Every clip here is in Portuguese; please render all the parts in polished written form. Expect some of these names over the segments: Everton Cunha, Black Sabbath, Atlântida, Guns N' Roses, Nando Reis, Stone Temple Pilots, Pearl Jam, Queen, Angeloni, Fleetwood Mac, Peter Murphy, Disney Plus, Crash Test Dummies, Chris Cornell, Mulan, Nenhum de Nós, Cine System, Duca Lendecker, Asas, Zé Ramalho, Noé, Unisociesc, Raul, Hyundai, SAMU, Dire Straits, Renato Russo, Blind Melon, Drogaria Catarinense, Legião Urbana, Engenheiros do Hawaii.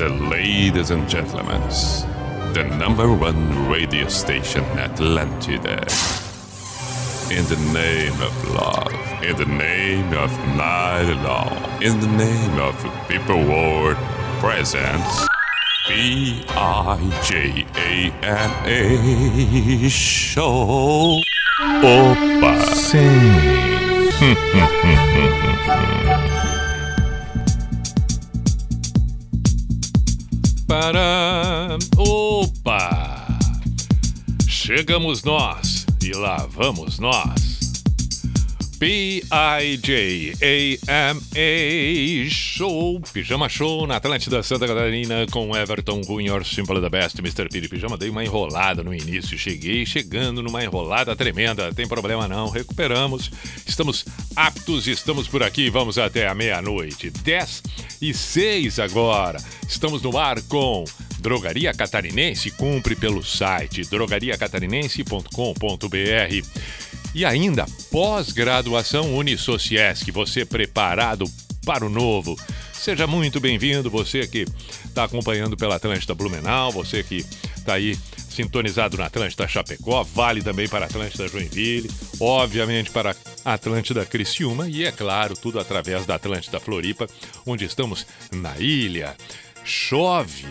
Ladies and gentlemen, the number one radio station Atlântida. In the name of love, in the name of night long, in the name of people world presence, Bijama Show. Opa! Sim! Para... Opa! Chegamos nós e lá vamos nós. P.I.J.A.M.A. Show, Pijama Show na Atlântida Santa Catarina com Everton Cunha, Your Simple the Best, Mr. Piri Pijama. Dei uma enrolada no início, cheguei chegando numa enrolada tremenda. Tem problema não, recuperamos. Estamos aptos, estamos por aqui, vamos até a meia-noite. 10:06 agora. Estamos no ar com Drogaria Catarinense, cumpre pelo site drogariacatarinense.com.br. E ainda, pós-graduação Unisociesc, você preparado para o novo. Seja muito bem-vindo, você que está acompanhando pela Atlântida Blumenau, você que está aí sintonizado na Atlântida Chapecó, vale também para a Atlântida Joinville, obviamente para a Atlântida Criciúma e, é claro, tudo através da Atlântida Floripa, onde estamos na ilha. Chove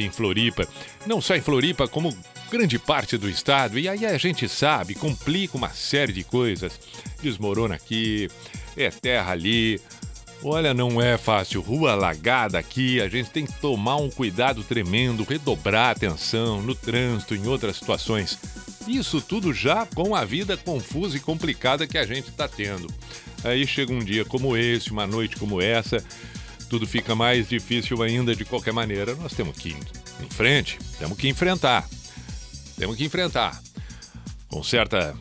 em Floripa, não só em Floripa, como grande parte do estado. E aí a gente sabe, complica uma série de coisas, desmorona aqui, é terra ali. Olha, não é fácil, rua alagada aqui, a gente tem que tomar um cuidado tremendo, redobrar a atenção no trânsito, em outras situações. Isso tudo já com a vida confusa e complicada que a gente está tendo. Aí chega um dia como esse, uma noite como essa, tudo fica mais difícil ainda. De qualquer maneira, nós temos que ir em frente, temos que enfrentar, com certa...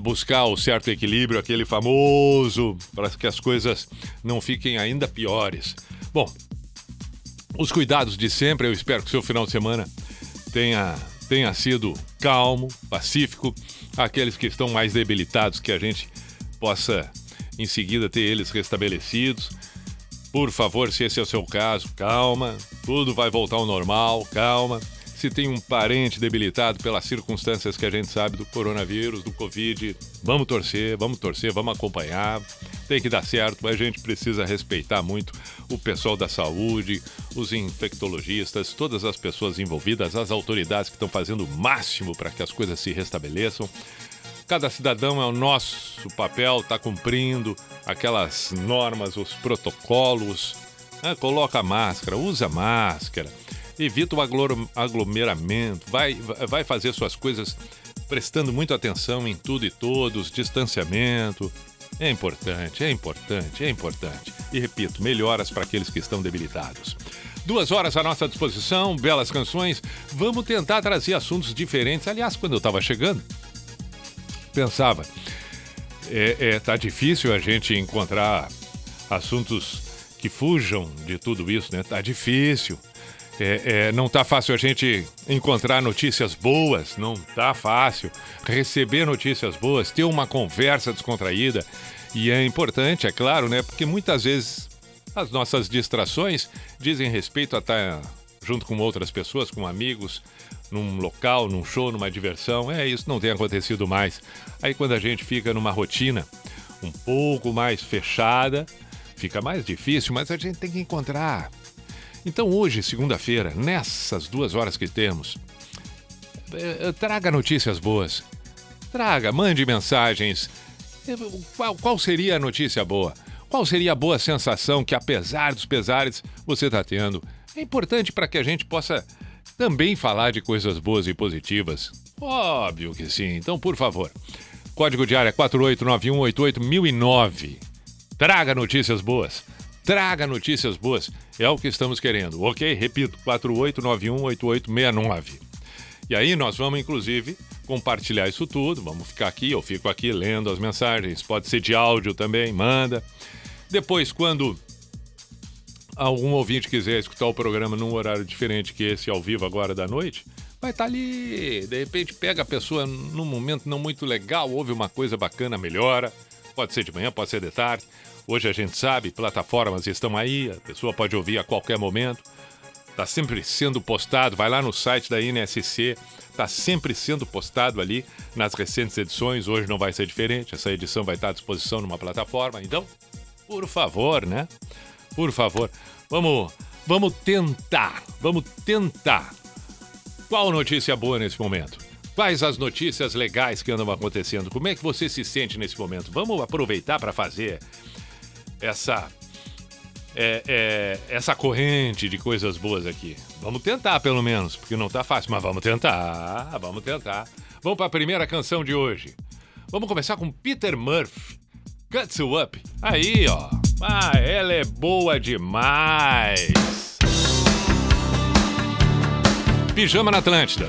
buscar o certo equilíbrio, aquele famoso, para que as coisas não fiquem ainda piores. Bom, os cuidados de sempre. Eu espero que o seu final de semana tenha sido calmo, pacífico. Aqueles que estão mais debilitados, que a gente possa em seguida ter eles restabelecidos. Por favor, se esse é o seu caso, calma, tudo vai voltar ao normal, calma. Se tem um parente debilitado pelas circunstâncias que a gente sabe do coronavírus, do Covid, vamos torcer, vamos acompanhar. Tem que dar certo, a gente precisa respeitar muito o pessoal da saúde, os infectologistas, todas as pessoas envolvidas, as autoridades que estão fazendo o máximo para que as coisas se restabeleçam. Cada cidadão é o nosso papel, está cumprindo aquelas normas, os protocolos. Coloca máscara, usa máscara. Evita o aglomeramento, vai fazer suas coisas prestando muita atenção em tudo e todos, distanciamento. É importante. E repito, melhoras para aqueles que estão debilitados. 2 horas à nossa disposição, belas canções. Vamos tentar trazer assuntos diferentes. Aliás, quando eu estava chegando, pensava, tá difícil a gente encontrar assuntos que fujam de tudo isso, né? Tá difícil. Não tá fácil a gente encontrar notícias boas, não tá fácil receber notícias boas, ter uma conversa descontraída. E é importante, é claro, né? Porque muitas vezes as nossas distrações dizem respeito a estar junto com outras pessoas, com amigos, num local, num show, numa diversão. Isso não tem acontecido mais. Aí quando a gente fica numa rotina um pouco mais fechada, fica mais difícil, mas a gente tem que encontrar. Então hoje, segunda-feira, nessas 2 horas que temos, traga notícias boas, mande mensagens. Qual seria a notícia boa? Qual seria a boa sensação que, apesar dos pesares, você está tendo? É importante para que a gente possa também falar de coisas boas e positivas. Óbvio que sim, então por favor. Código de área 489188009. Traga notícias boas. Traga notícias boas, é o que estamos querendo, ok? Repito, 48918869. E aí nós vamos, inclusive, compartilhar isso tudo, vamos ficar aqui, eu fico aqui lendo as mensagens, pode ser de áudio também, manda. Depois, quando algum ouvinte quiser escutar o programa num horário diferente que esse ao vivo agora da noite, vai estar ali, de repente pega a pessoa num momento não muito legal, ouve uma coisa bacana, melhora, pode ser de manhã, pode ser de tarde. Hoje a gente sabe, plataformas estão aí, a pessoa pode ouvir a qualquer momento. Tá sempre sendo postado, vai lá no site da INSC, tá sempre sendo postado ali nas recentes edições, hoje não vai ser diferente, essa edição vai estar à disposição numa plataforma, então, por favor, né? Por favor, vamos tentar. Qual notícia boa nesse momento? Quais as notícias legais que andam acontecendo? Como é que você se sente nesse momento? Vamos aproveitar para fazer essa corrente de coisas boas aqui. Vamos tentar, pelo menos, porque não tá fácil, mas vamos tentar. Vamos para a primeira canção de hoje. Vamos começar com Peter Murphy, Cuts You Up. Aí, ó. Ah, ela é boa demais. Pijama na Atlântida.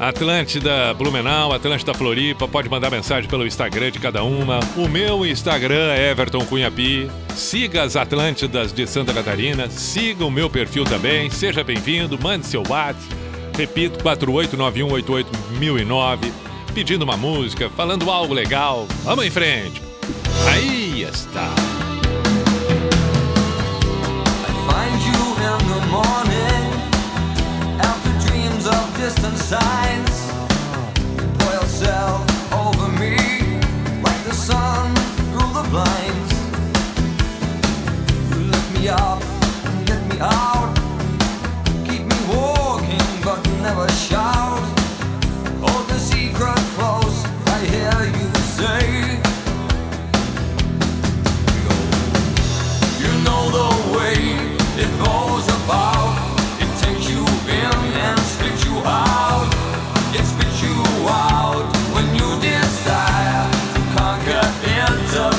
Atlântida Blumenau, Atlântida Floripa, pode mandar mensagem pelo Instagram de cada uma. O meu Instagram é Everton Cunha Pi. Siga as Atlântidas de Santa Catarina, siga o meu perfil também, seja bem-vindo, mande seu WhatsApp, repito, 489188009, pedindo uma música, falando algo legal. Vamos em frente. Aí está. I find you in the morning, after dreams of distant sighs. Blinds. You lift me up and get me out. Keep me walking but never shout. Hold the secret close, I hear you say. You know the way it goes about. It takes you in and spits you out. It spits you out when you desire to conquer into.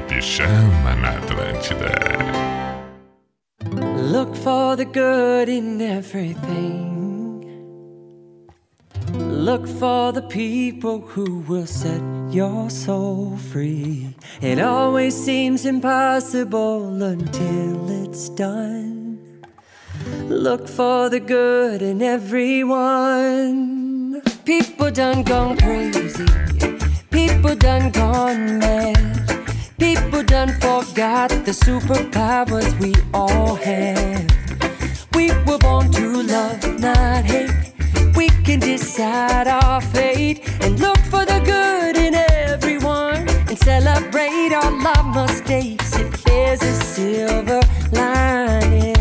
do Pijama na Atlântida. Look for the good in everything. Look for the people who will set your soul free. It always seems impossible until it's done. Look for the good in everyone. People done gone crazy. People done gone mad. People done forgot the superpowers we all have. We were born to love, not hate. We can decide our fate and look for the good in everyone and celebrate all our mistakes if there's a silver lining.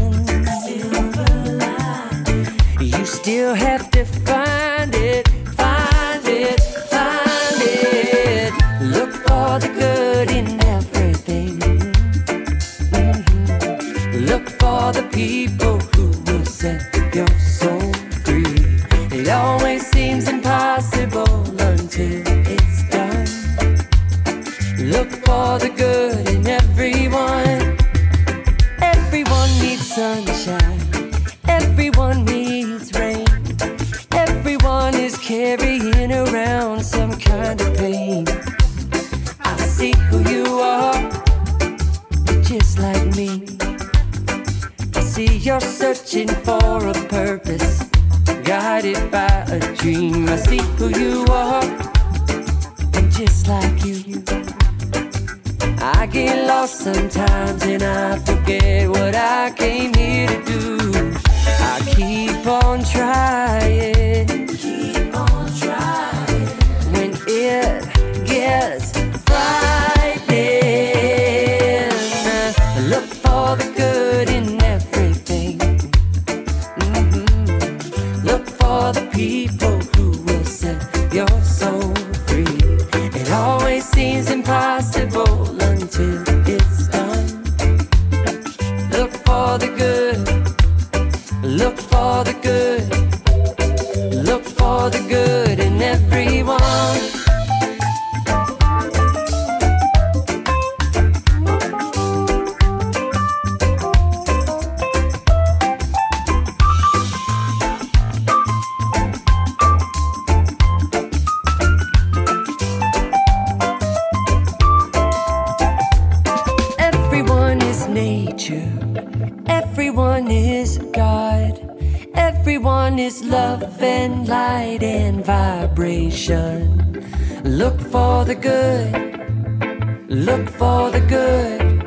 You still have to find it, find it, find it. Look for the good in everything. Mm-hmm. Look for the people who will set your soul free. It always seems impossible until it's done. Look for the good in everyone. Everyone needs sunshine. Everyone needs rain. Everyone is carrying around some kind of pain. I see who you are. You're just like me. I see you're searching for a purpose, guided by a dream. I see who you are. I'm just like you. I get lost sometimes and I forget what I came here to do. I keep on trying, keep on trying. When it gets frightening, look for the good in everything. Mm-hmm. Look for the people who will set your soul free. It always seems impossible until it's done. Look for the good. Look for the good. Look for the good in everyone. Everyone is nature. Everyone is God. Everyone is love and light and vibration. Look for the good. Look for the good.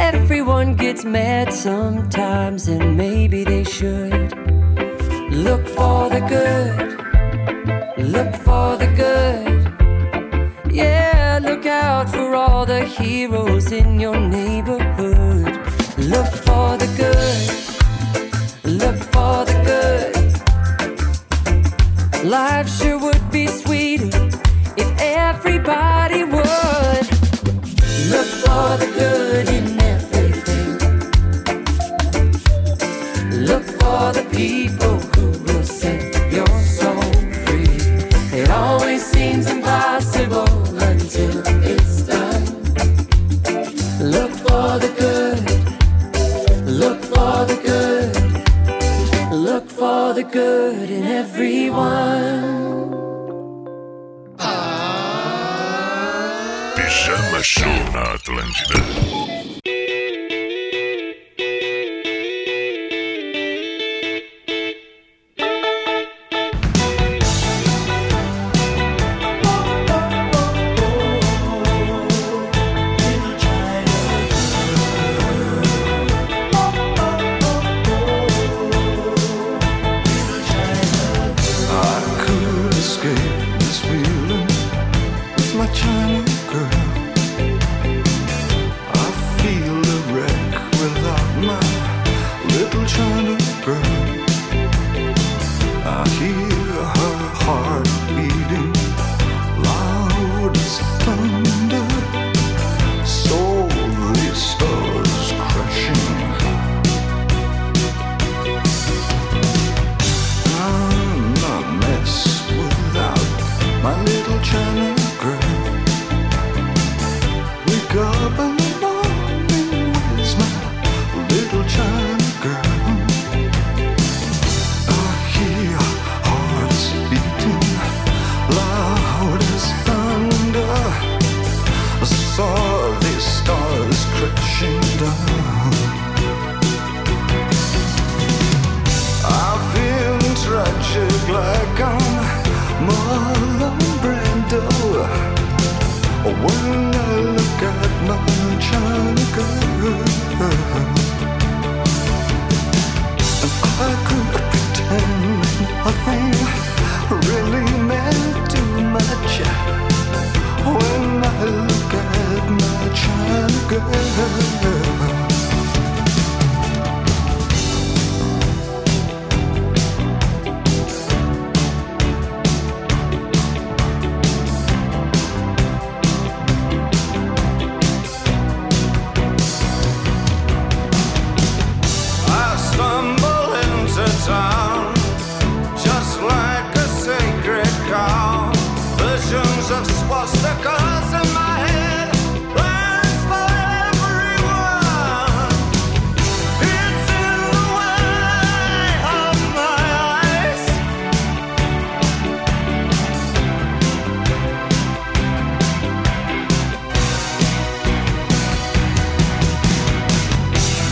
Everyone gets mad sometimes and maybe they should. Look for the good. Look for the good. Yeah, look out for all the heroes in your neighborhood. Look for the good. Look for the good. Life sure would be sweeter if everybody would. Look for the good in everything. Look for the people who will set your soul free. It always seems impossible until it's done. Look for the good. Look for the good. Look for the good in everyone. Pijama Show na Atlântida. China girl, I of swastikas in my head. Plans for everyone. It's in the way of my eyes.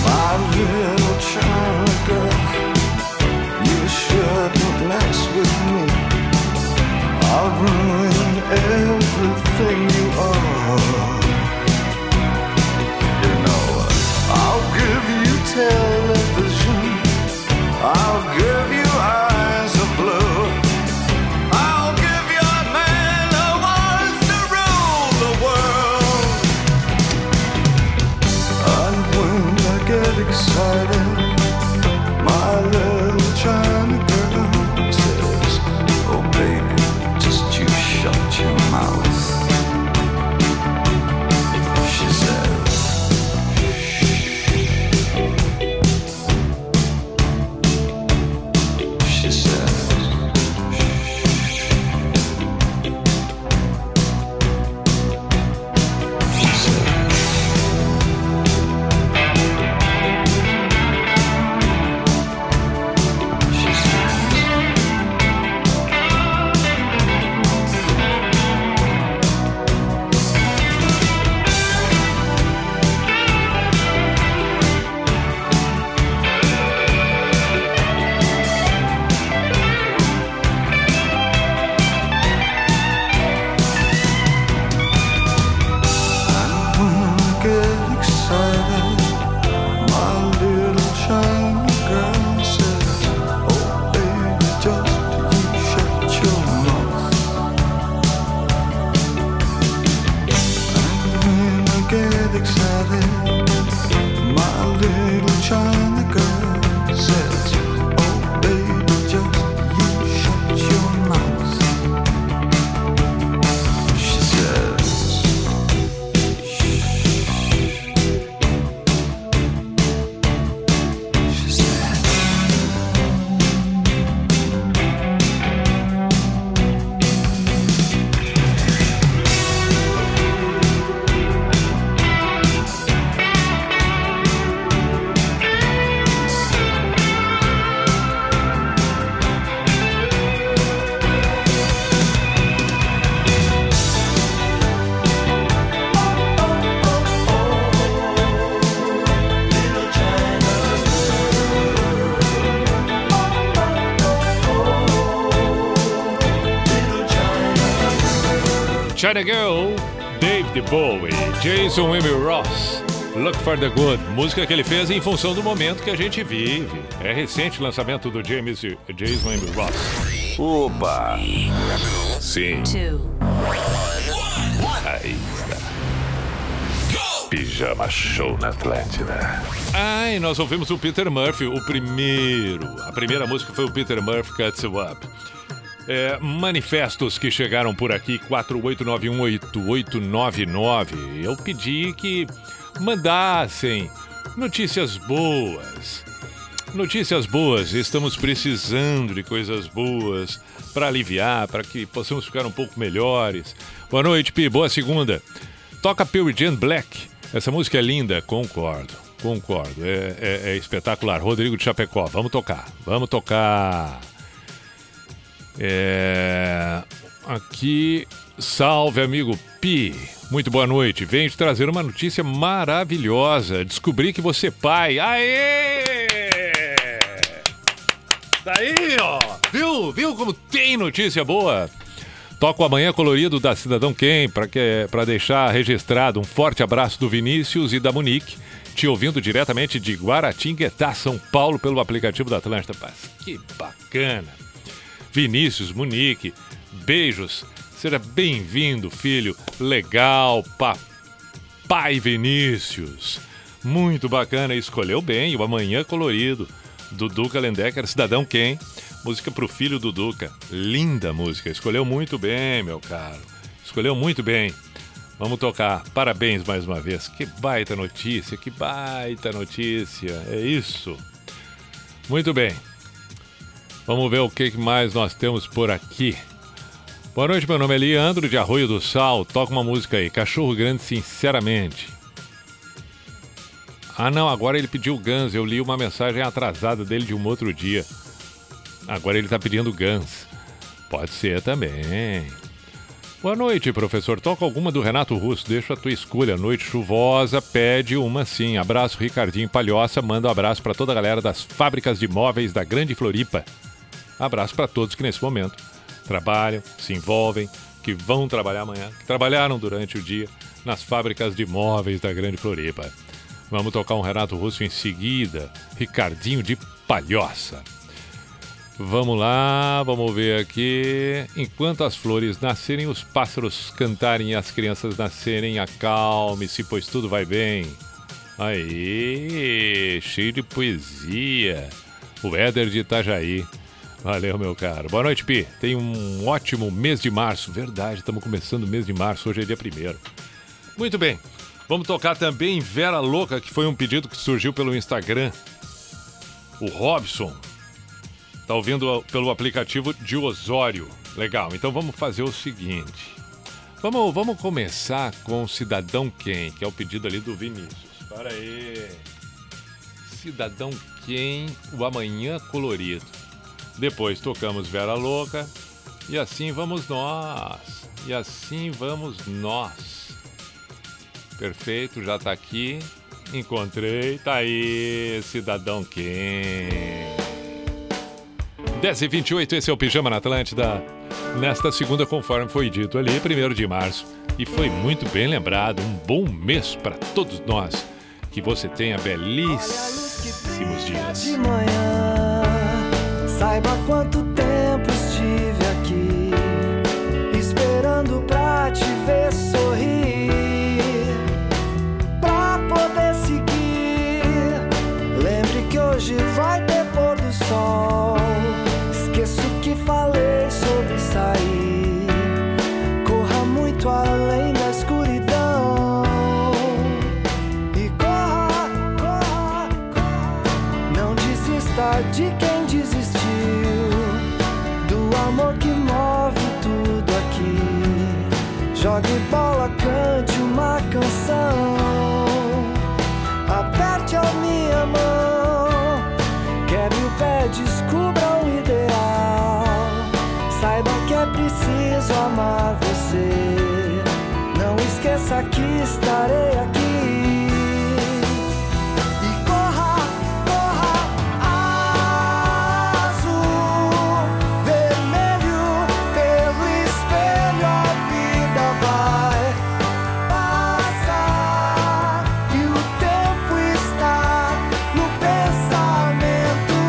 My little China girl, you shouldn't mess with me. I'll ruin everything you are. You know, I'll give you television. I'll give you eyes of blue. I'll give your man a voice to rule the world. And when I get excited, my little China girl says, oh baby, shut your mouth. She said, shh. She said, shh. She said, she said. China Girl, David Bowie, Jason Wilmer Ross, Look for the Good, música que ele fez em função do momento que a gente vive. É recente o lançamento do Jason Wilmer Ross. Opa! Sim. Aí está. Pijama Show na Atlântida. E nós ouvimos o Peter Murphy, A primeira música foi o Peter Murphy, Cuts You Up. Manifestos que chegaram por aqui, 48918899. Eu pedi que mandassem notícias boas. Notícias boas, estamos precisando de coisas boas para aliviar, para que possamos ficar um pouco melhores. Boa noite, Pi, boa segunda. Toca Pearl Jam Black. Essa música é linda, concordo. É espetacular. Rodrigo de Chapecó, vamos tocar. Aqui, salve amigo Pi, muito boa noite, venho te trazer uma notícia maravilhosa, descobri que você é pai. Aê! Daí, ó, viu como tem notícia boa? Toco Amanhã Colorido da Cidadão Quem, para deixar registrado um forte abraço do Vinícius e da Monique, te ouvindo diretamente de Guaratinguetá, São Paulo, pelo aplicativo da Atlântida. Que bacana! Vinícius, Munique, beijos, seja bem-vindo, filho, legal, papai Vinícius, muito bacana, escolheu bem o Amanhã Colorido, do Duca Lendecker, Cidadão Quem, música pro filho do Duca, linda música, escolheu muito bem, meu caro, escolheu muito bem, vamos tocar, parabéns mais uma vez, que baita notícia, é isso, muito bem. Vamos ver o que mais nós temos por aqui. Boa noite, meu nome é Leandro de Arroio do Sal. Toca uma música aí, Cachorro Grande, Sinceramente. Ah não, agora ele pediu Guns. Eu li uma mensagem atrasada dele de um outro dia. Agora ele tá pedindo Guns. Pode ser também. Boa noite, professor. Toca alguma do Renato Russo. Deixa a tua escolha. Noite chuvosa, pede uma sim. Abraço, Ricardinho Palhoça. Manda um abraço pra toda a galera das fábricas de móveis da Grande Floripa. Abraço pra todos que nesse momento trabalham, se envolvem, que vão trabalhar amanhã, que trabalharam durante o dia nas fábricas de móveis da Grande Floripa. Vamos tocar um Renato Russo em seguida. Ricardinho de Palhoça. Vamos lá, vamos ver aqui. Enquanto as flores nascerem, os pássaros cantarem e as crianças nascerem, acalme-se, pois tudo vai bem. Aí, cheio de poesia. O Éder de Itajaí. Valeu, meu caro. Boa noite, Pi. Tenha um ótimo mês de março. Verdade, estamos começando o mês de março. Hoje é dia 1º. Muito bem. Vamos tocar também Vera Louca, que foi um pedido que surgiu pelo Instagram. O Robson. Tá ouvindo pelo aplicativo de Osório. Legal, então vamos fazer o seguinte. Vamos começar com Cidadão Quem, que é o pedido ali do Vinícius. Para aí. Cidadão Quem, o Amanhã Colorido. Depois tocamos Vera Louca. E assim vamos nós. E assim vamos nós. Perfeito, já tá aqui. Encontrei, tá aí, Cidadão Quem. 10h28, esse é o Pijama na Atlântida. Nesta segunda, conforme foi dito ali, 1º de março. E foi muito bem lembrado, um bom mês para todos nós. Que você tenha belíssimos dias. De manhã, saiba quanto tempo estive aqui, esperando pra te ver sorrir, pra poder seguir. Lembre que hoje vai ter pôr do sol. Esqueço que falei sobre sair. Corra muito além da escuridão. E corra, corra, corra. Não desista de quem desistiu. Do amor que move tudo aqui. Jogue bola, cante uma canção. Aperte a minha mão. Quebre o pé, descubra o ideal. Saiba que é preciso amar você. Não esqueça que estarei aqui. E corra, corra, azul, vermelho, pelo espelho a vida vai passar. E o tempo está no pensamento.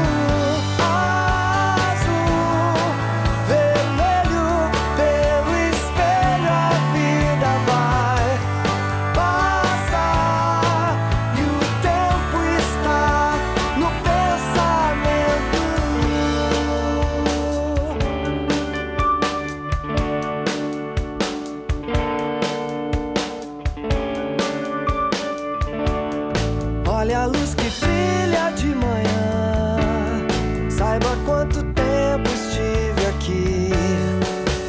Olha a luz que brilha de manhã. Saiba quanto tempo estive aqui,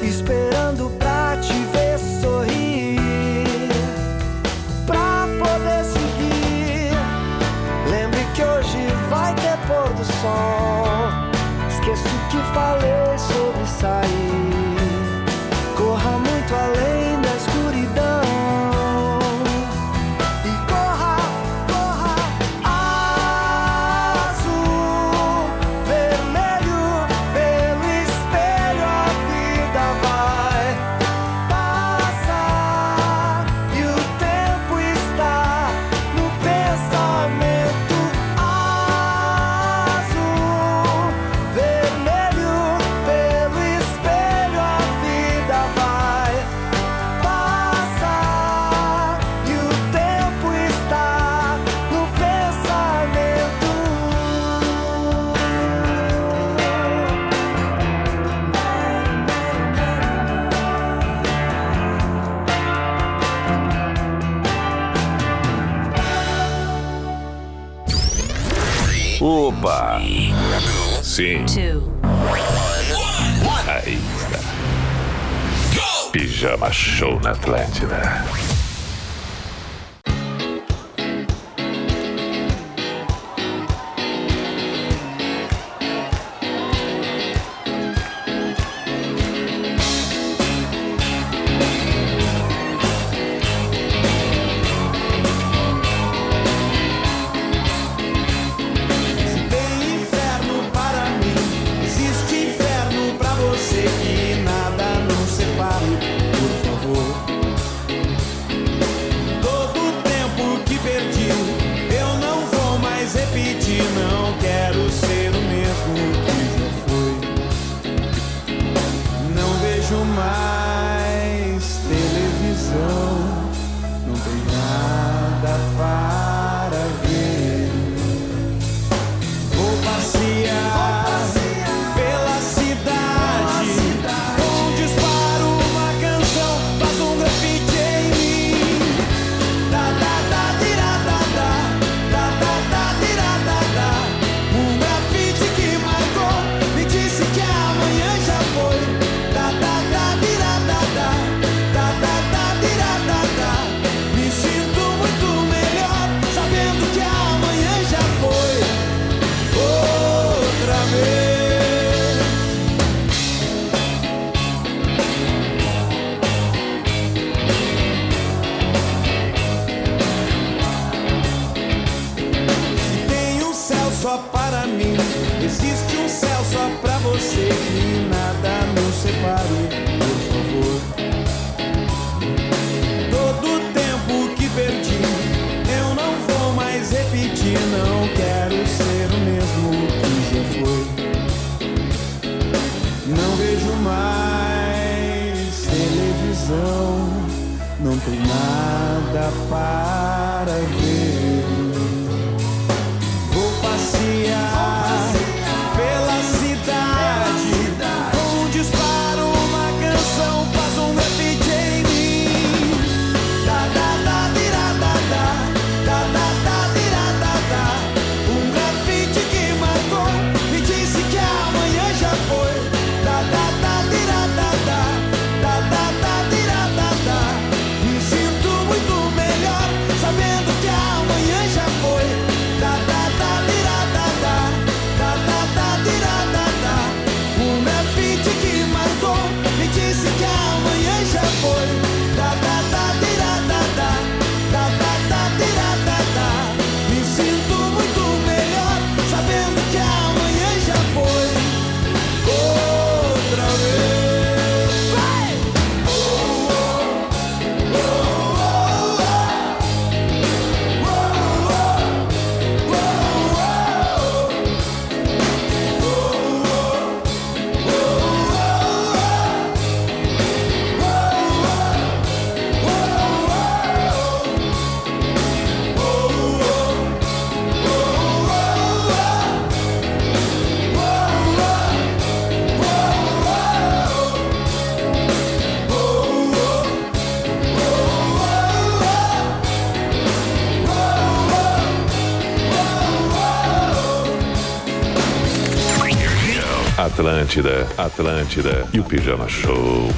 esperando pra te ver sorrir, pra poder seguir. Lembre que hoje vai ter pôr do sol. Esqueço que falei sobre sair. Corra muito além da escuridão. Opa! Sim. Aí está. Pijama Show na Atlântida. Atlântida, Atlântida e o Pijama Show.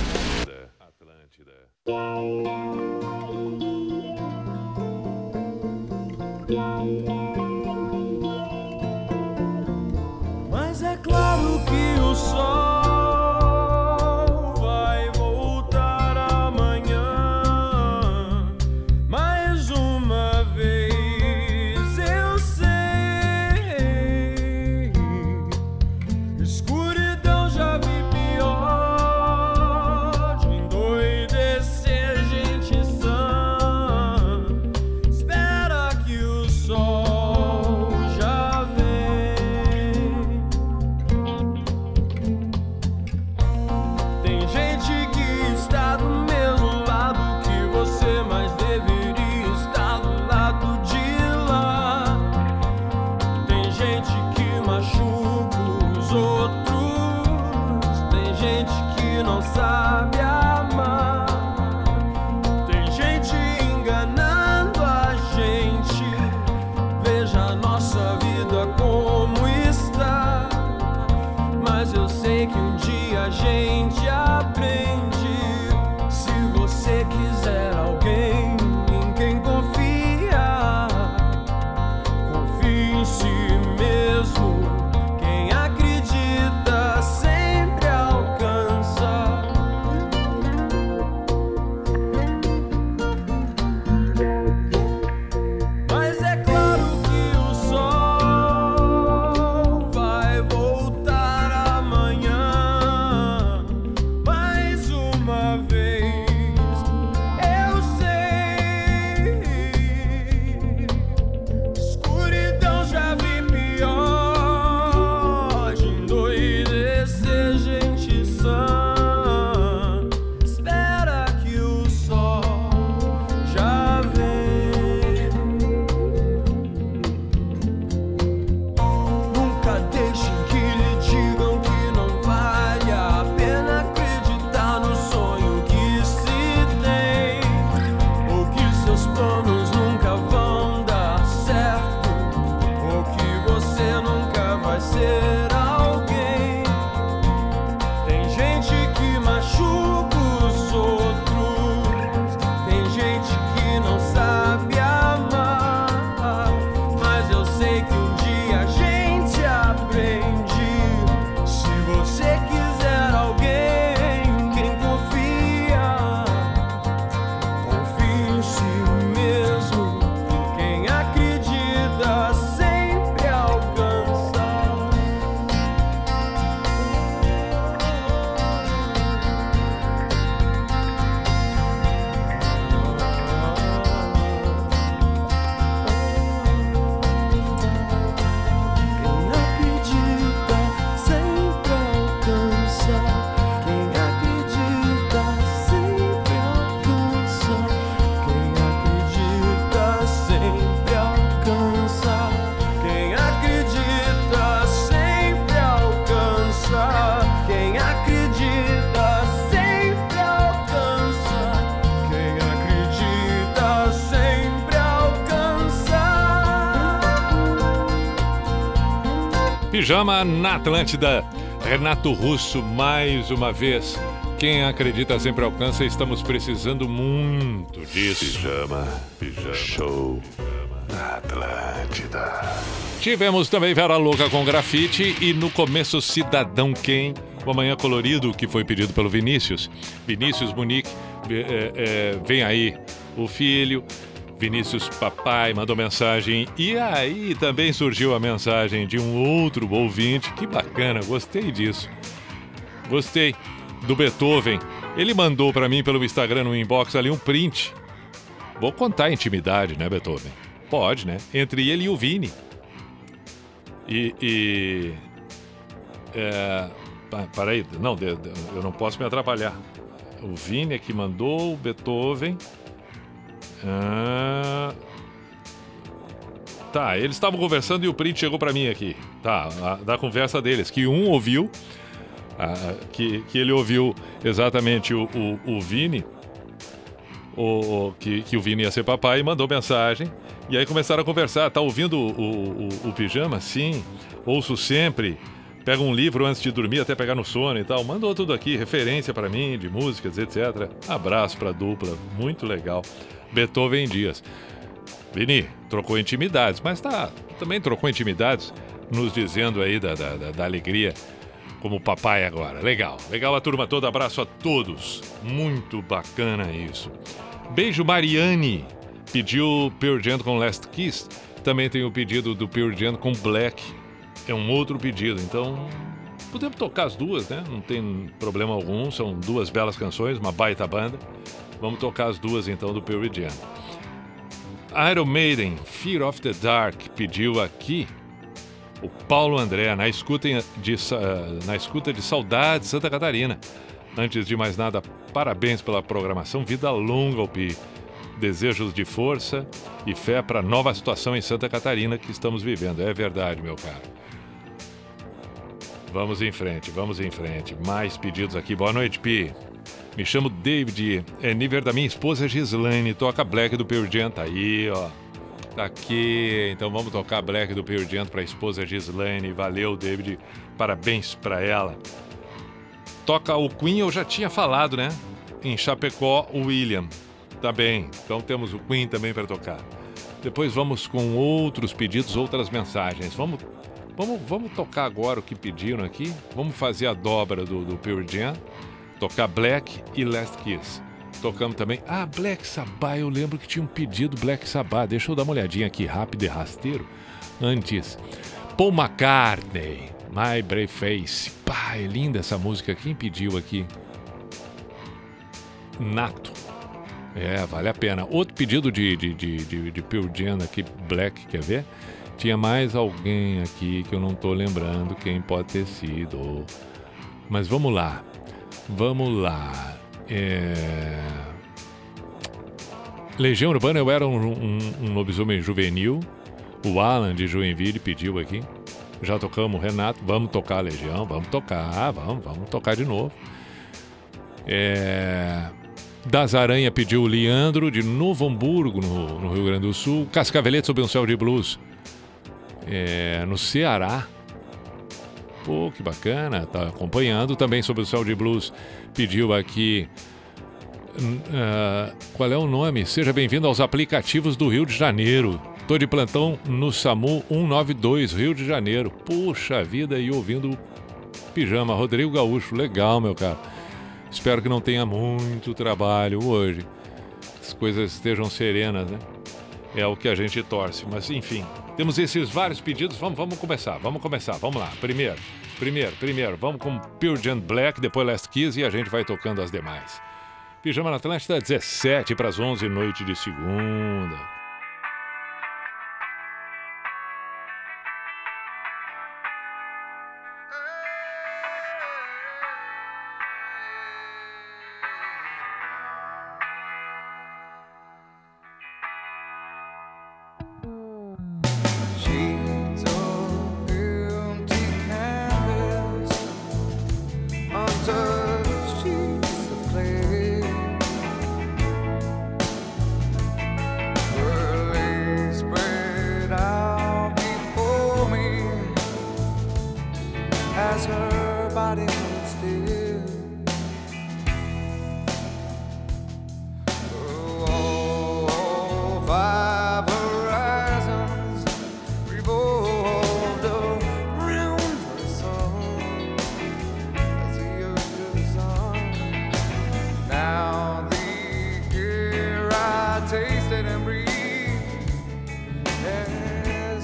Pijama na Atlântida, Renato Russo, mais uma vez. Quem acredita sempre alcança, estamos precisando muito disso. Pijama. Show na Atlântida. Tivemos também Vera Louca com grafite e no começo Cidadão Quem, o Amanhã Colorido, que foi pedido pelo Vinícius. Vinícius Munique, vem aí o filho. Vinícius Papai mandou mensagem e aí também surgiu a mensagem de um outro ouvinte. Que bacana, gostei disso. Gostei do Beethoven. Ele mandou pra mim pelo Instagram no inbox ali um print. Vou contar a intimidade, né, Beethoven? Pode, né? Entre ele e o Vini. Peraí, não, eu não posso me atrapalhar. O Vini é que mandou o Beethoven... Tá, eles estavam conversando e o print chegou pra mim aqui. Tá, da conversa deles, que um ouviu, que ele ouviu exatamente o Vini, que o Vini ia ser papai, e mandou mensagem. E aí começaram a conversar. Tá ouvindo o Pijama? Sim, ouço sempre. Pega um livro antes de dormir, até pegar no sono e tal. Mandou tudo aqui, referência pra mim, de músicas, etc. Abraço pra dupla, muito legal. Beethoven Dias. Vini, trocou intimidades, mas tá, também trocou intimidades, nos dizendo aí da alegria como papai agora. Legal, legal a turma toda, abraço a todos. Muito bacana isso. Beijo, Mariane. Pediu Pearl Jam com Last Kiss. Também tem o pedido do Pearl Jam com Black. É um outro pedido, então podemos tocar as duas, né? Não tem problema algum, são duas belas canções, uma baita banda. Vamos tocar as duas, então, do Pearl Jam. Iron Maiden, Fear of the Dark, pediu aqui o Paulo André, na escuta de Saudade, Santa Catarina. Antes de mais nada, parabéns pela programação, vida longa ao Pi. Desejos de força e fé para a nova situação em Santa Catarina que estamos vivendo. É verdade, meu caro. Vamos em frente, vamos em frente. Mais pedidos aqui. Boa noite, Pi. Me chamo David, é nível da minha esposa Gislaine, toca Black do Pearl Jam, tá aí, ó, tá aqui, então vamos tocar Black do Pearl Jam pra esposa Gislaine, valeu David, parabéns pra ela. Toca o Queen, eu já tinha falado, né, em Chapecó, o William, tá bem, então temos o Queen também pra tocar. Depois vamos com outros pedidos, outras mensagens. Vamos tocar agora o que pediram aqui. Vamos fazer a dobra do Pearl Jam, tocar Black e Last Kiss. Tocamos também... Ah, Black Sabbath, eu lembro que tinha um pedido Black Sabbath. Deixa eu dar uma olhadinha aqui, rápido e rasteiro. Antes, Paul McCartney, My Brave Face. Pá, é linda essa música. Quem pediu aqui? Nato. É, vale a pena. Outro pedido de Pearl Jam aqui, Black, quer ver? Tinha mais alguém aqui que eu não tô lembrando quem pode ter sido. Mas vamos lá. Vamos lá. Legião Urbana, eu era um lobisomem juvenil. O Alan de Joinville pediu aqui. Já tocamos o Renato. Vamos tocar a Legião, vamos tocar de novo. Das Aranha pediu o Leandro de Novo Hamburgo, no Rio Grande do Sul. Cascavelete sob um céu de blues, no Ceará. Pô, que bacana, tá acompanhando. Também sob o céu de blues pediu aqui. Qual é o nome? Seja bem-vindo aos aplicativos do Rio de Janeiro. Tô de plantão no SAMU 192, Rio de Janeiro. Puxa vida, e ouvindo Pijama. Rodrigo Gaúcho, legal, meu cara. Espero que não tenha muito trabalho hoje. As coisas estejam serenas, né? É o que a gente torce, mas enfim. Temos esses vários pedidos, vamos começar, vamos lá. Primeiro, vamos com Pearl Jam, Black, depois Last Kiss e a gente vai tocando as demais. Pijama na Atlântida, 11:17, noite de segunda.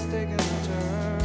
Taking a turn.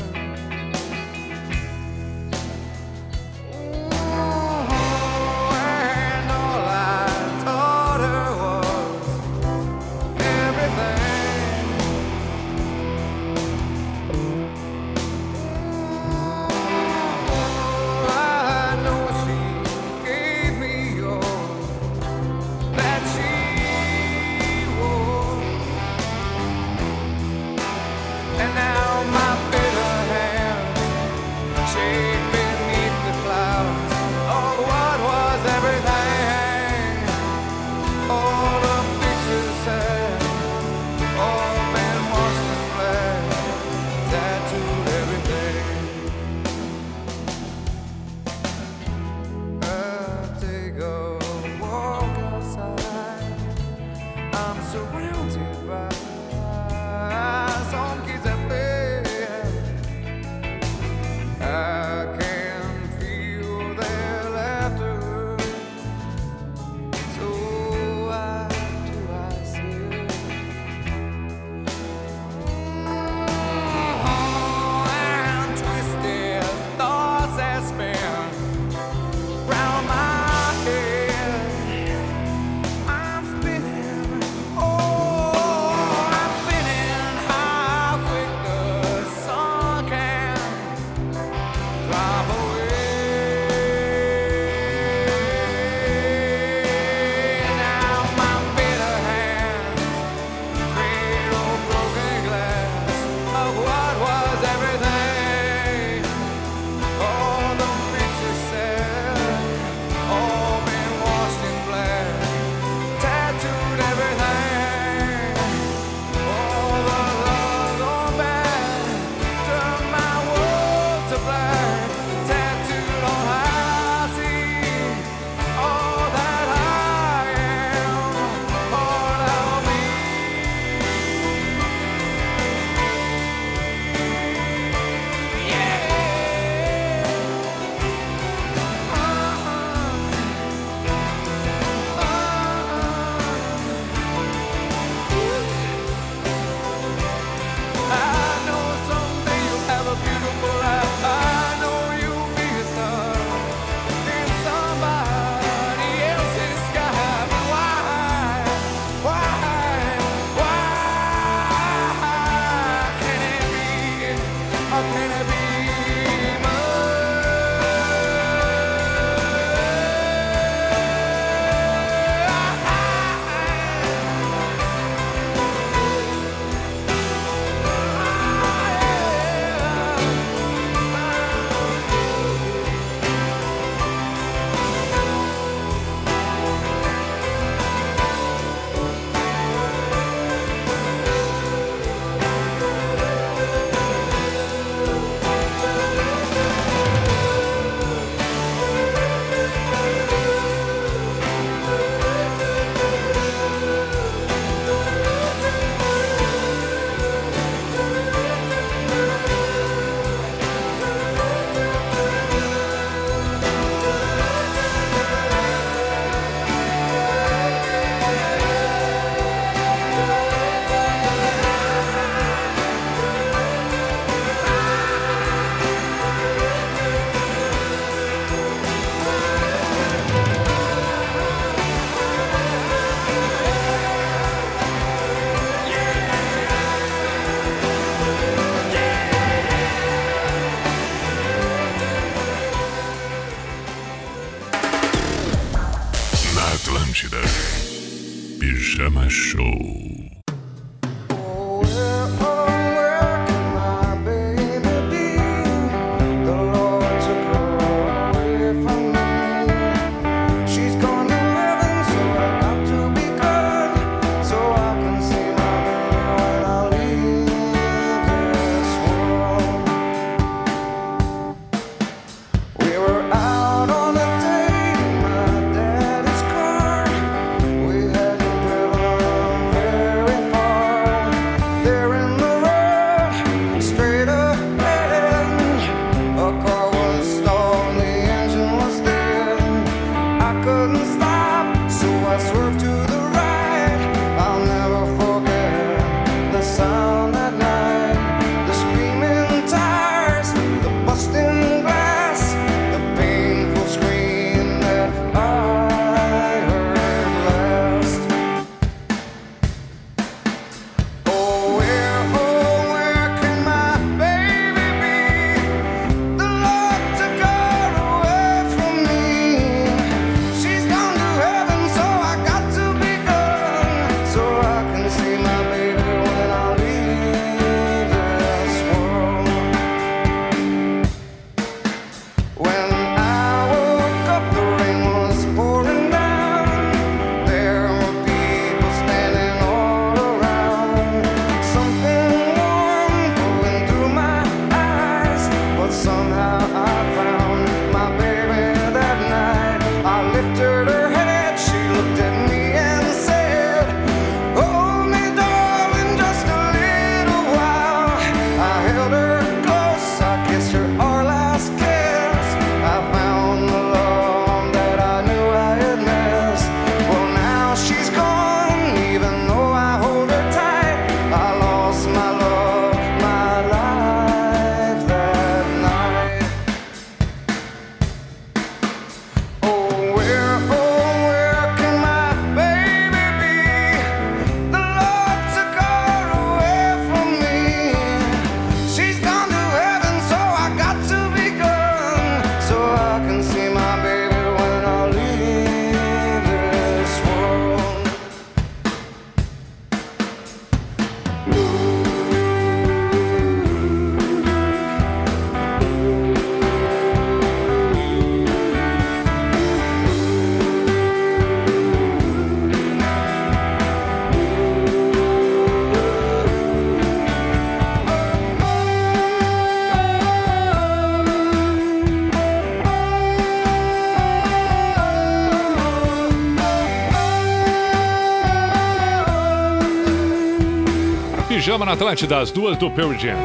Chama na Atlântida, as duas do Pearl Jam.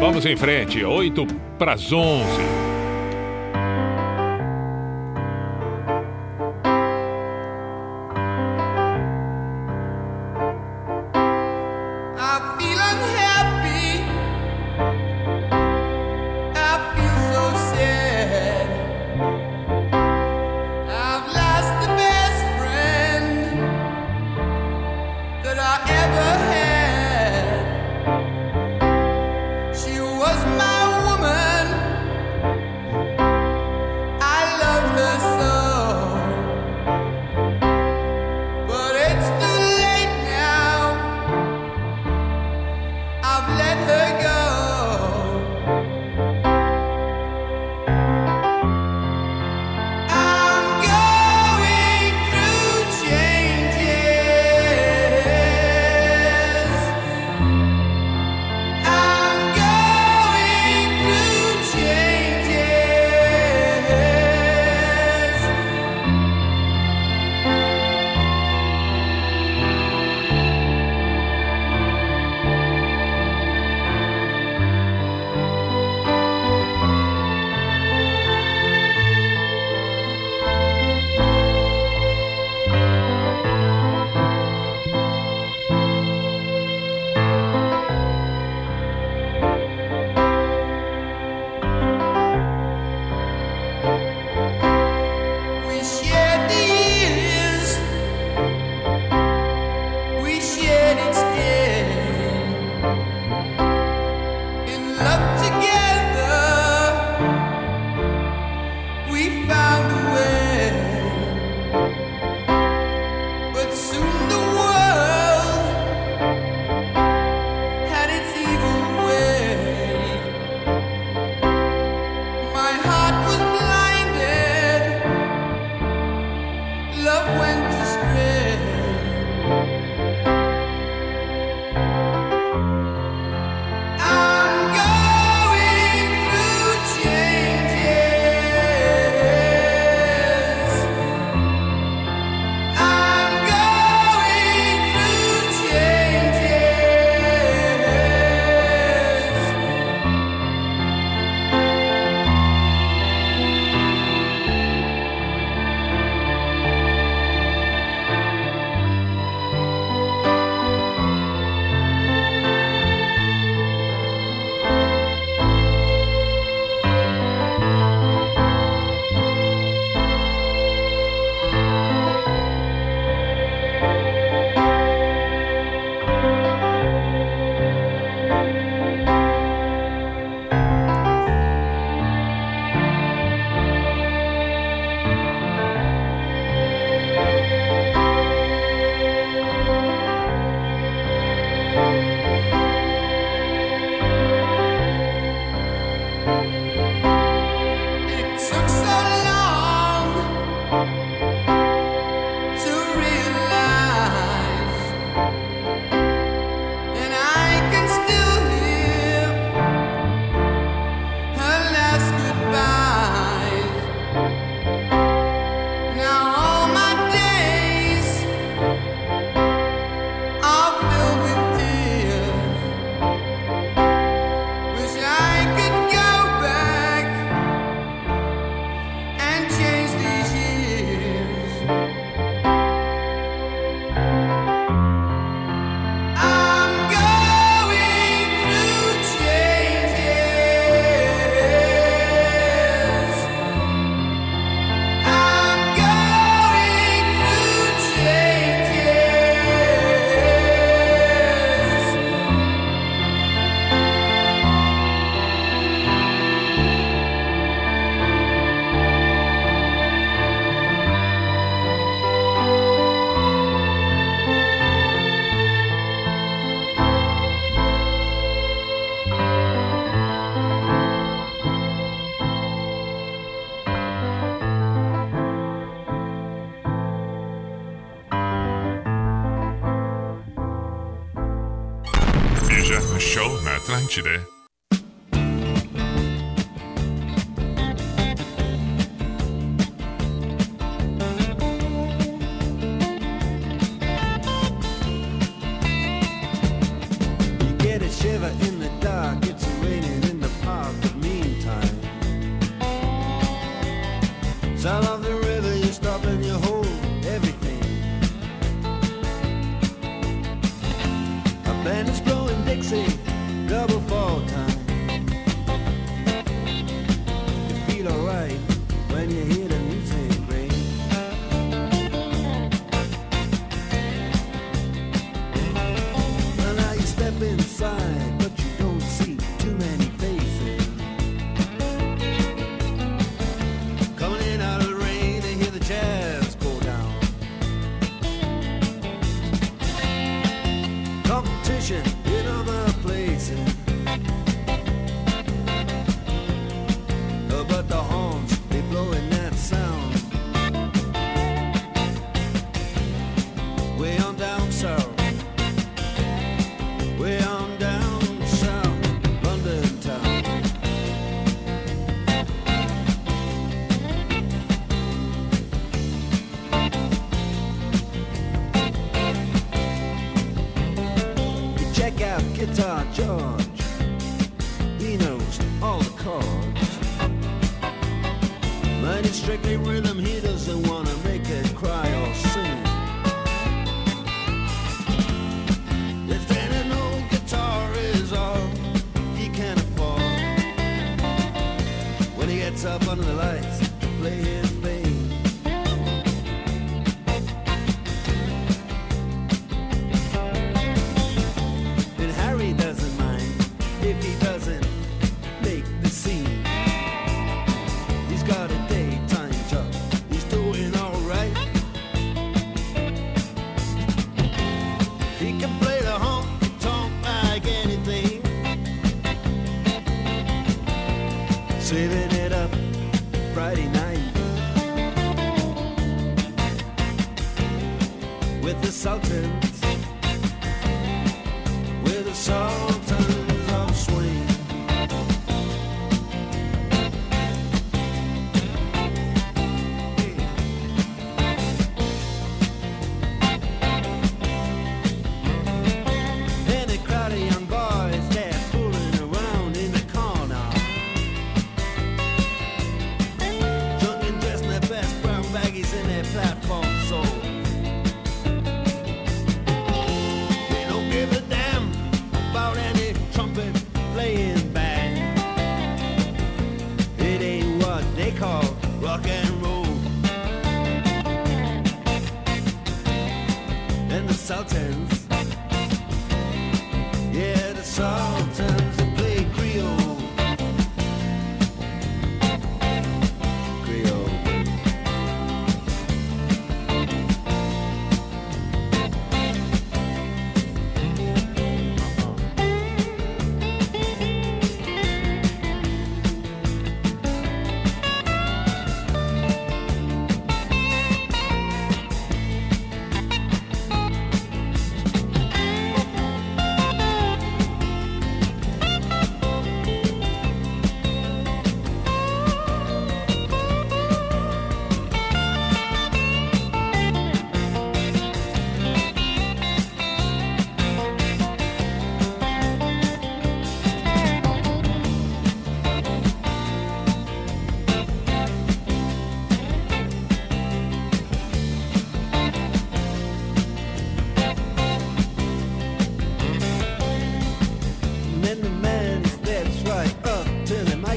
Vamos em frente, 8:50. Was my woman. Show na Atlântida.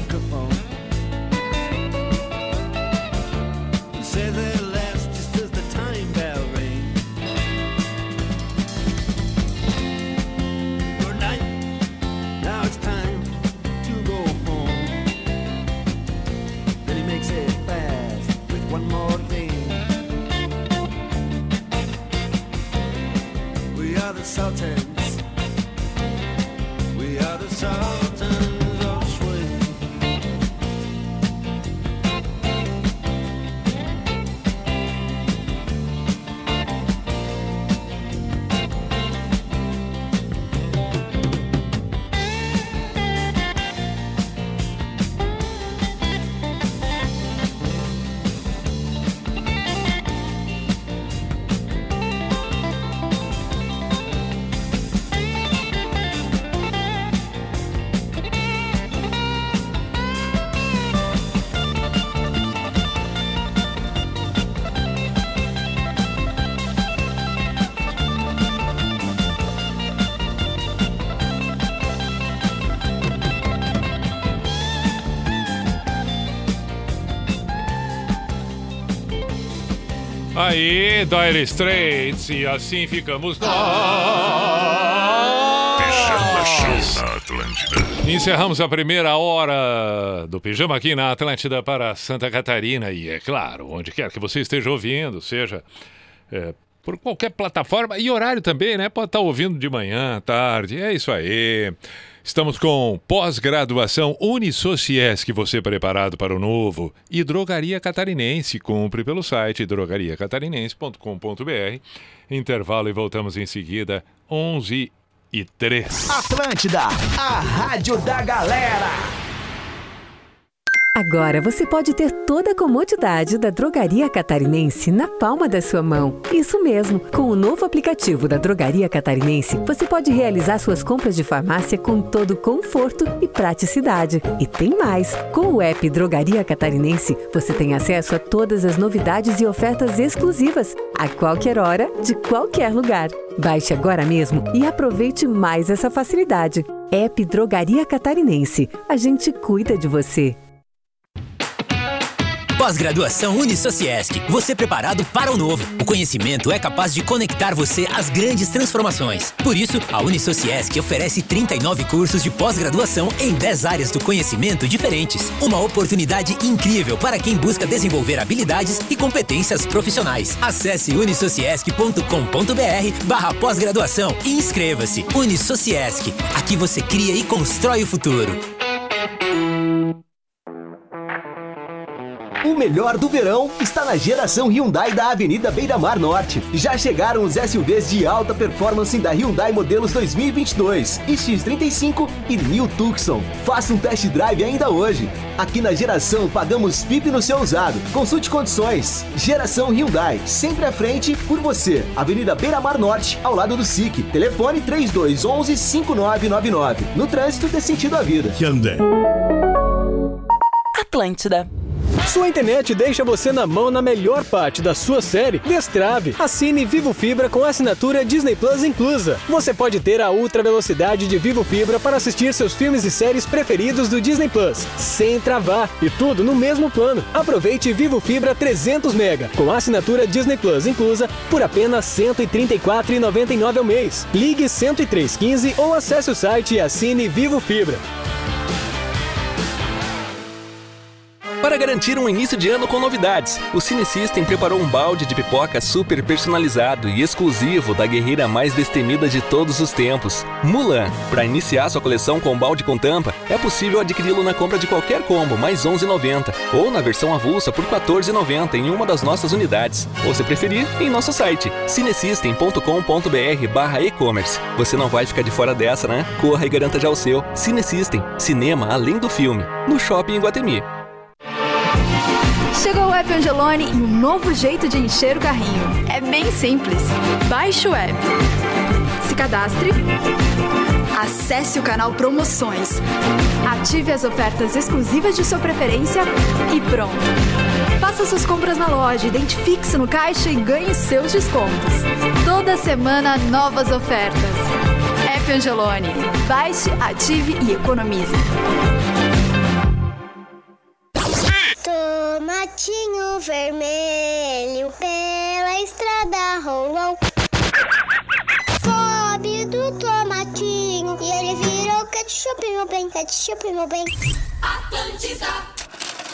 microphone. You say their last just as the time bell rings. Good night, now it's time to go home. Then he makes it fast with one more thing. We are the Sultans. We are the Sultans. Aí, Dire Straits, e assim ficamos nós. Pijama Show na Atlântida. Encerramos a primeira hora do Pijama aqui na Atlântida para Santa Catarina. E é claro, onde quer que você esteja ouvindo, seja por qualquer plataforma e horário também, né? Pode estar ouvindo de manhã, tarde, é isso aí. Estamos com pós-graduação Unisociesc, você preparado para o novo, e Drogaria Catarinense, compre pelo site drogariacatarinense.com.br. Intervalo e voltamos em seguida, 11h03. Atlântida, a rádio da galera. Agora você pode ter toda a comodidade da Drogaria Catarinense na palma da sua mão. Isso mesmo, com o novo aplicativo da Drogaria Catarinense, você pode realizar suas compras de farmácia com todo conforto e praticidade. E tem mais! Com o app Drogaria Catarinense, você tem acesso a todas as novidades e ofertas exclusivas, a qualquer hora, de qualquer lugar. Baixe agora mesmo e aproveite mais essa facilidade. App Drogaria Catarinense. A gente cuida de você. Pós-graduação Unisociesc. Você preparado para o novo. O conhecimento é capaz de conectar você às grandes transformações. Por isso, a Unisociesc oferece 39 cursos de pós-graduação em 10 áreas do conhecimento diferentes. Uma oportunidade incrível para quem busca desenvolver habilidades e competências profissionais. Acesse unisociesc.com.br/pós-graduação e inscreva-se. Unisociesc. Aqui você cria e constrói o futuro. O melhor do verão está na geração Hyundai da Avenida Beira Mar Norte. Já chegaram os SUVs de alta performance da Hyundai modelos 2022, iX35 e New Tucson. Faça um test drive ainda hoje. Aqui na Geração pagamos FIP no seu usado. Consulte condições. Geração Hyundai, sempre à frente por você. Avenida Beira Mar Norte, ao lado do SIC. Telefone 3211-5999. No trânsito, dê sentido à vida. Hyundai. Atlântida. Sua internet deixa você na mão na melhor parte da sua série? Destrave! Assine Vivo Fibra com assinatura Disney Plus inclusa. Você pode ter a ultra velocidade de Vivo Fibra para assistir seus filmes e séries preferidos do Disney Plus, sem travar, e tudo no mesmo plano. Aproveite Vivo Fibra 300 Mega com assinatura Disney Plus inclusa por apenas R$ 134,99 ao mês. Ligue 10315 ou acesse o site e assine Vivo Fibra. Para garantir um início de ano com novidades, o Cine System preparou um balde de pipoca super personalizado e exclusivo da guerreira mais destemida de todos os tempos, Mulan. Para iniciar sua coleção com balde com tampa, é possível adquiri-lo na compra de qualquer combo, mais R$ 11,90, ou na versão avulsa por R$ 14,90 em uma das nossas unidades, ou se preferir, em nosso site, cinesystem.com.br/e-commerce. Você não vai ficar de fora dessa, né? Corra e garanta já o seu. Cine System, cinema além do filme, no Shopping Iguatemi. Chegou o app Angeloni e um novo jeito de encher o carrinho. É bem simples. Baixe o app, se cadastre, acesse o canal Promoções, ative as ofertas exclusivas de sua preferência e pronto. Faça suas compras na loja, identifique-se no caixa e ganhe seus descontos. Toda semana, novas ofertas. App Angeloni. Baixe, ative e economize. patinho vermelho pela estrada rolou. Sobe do tomatinho e ele virou ketchup, meu bem, ketchup, meu bem. Atlântida.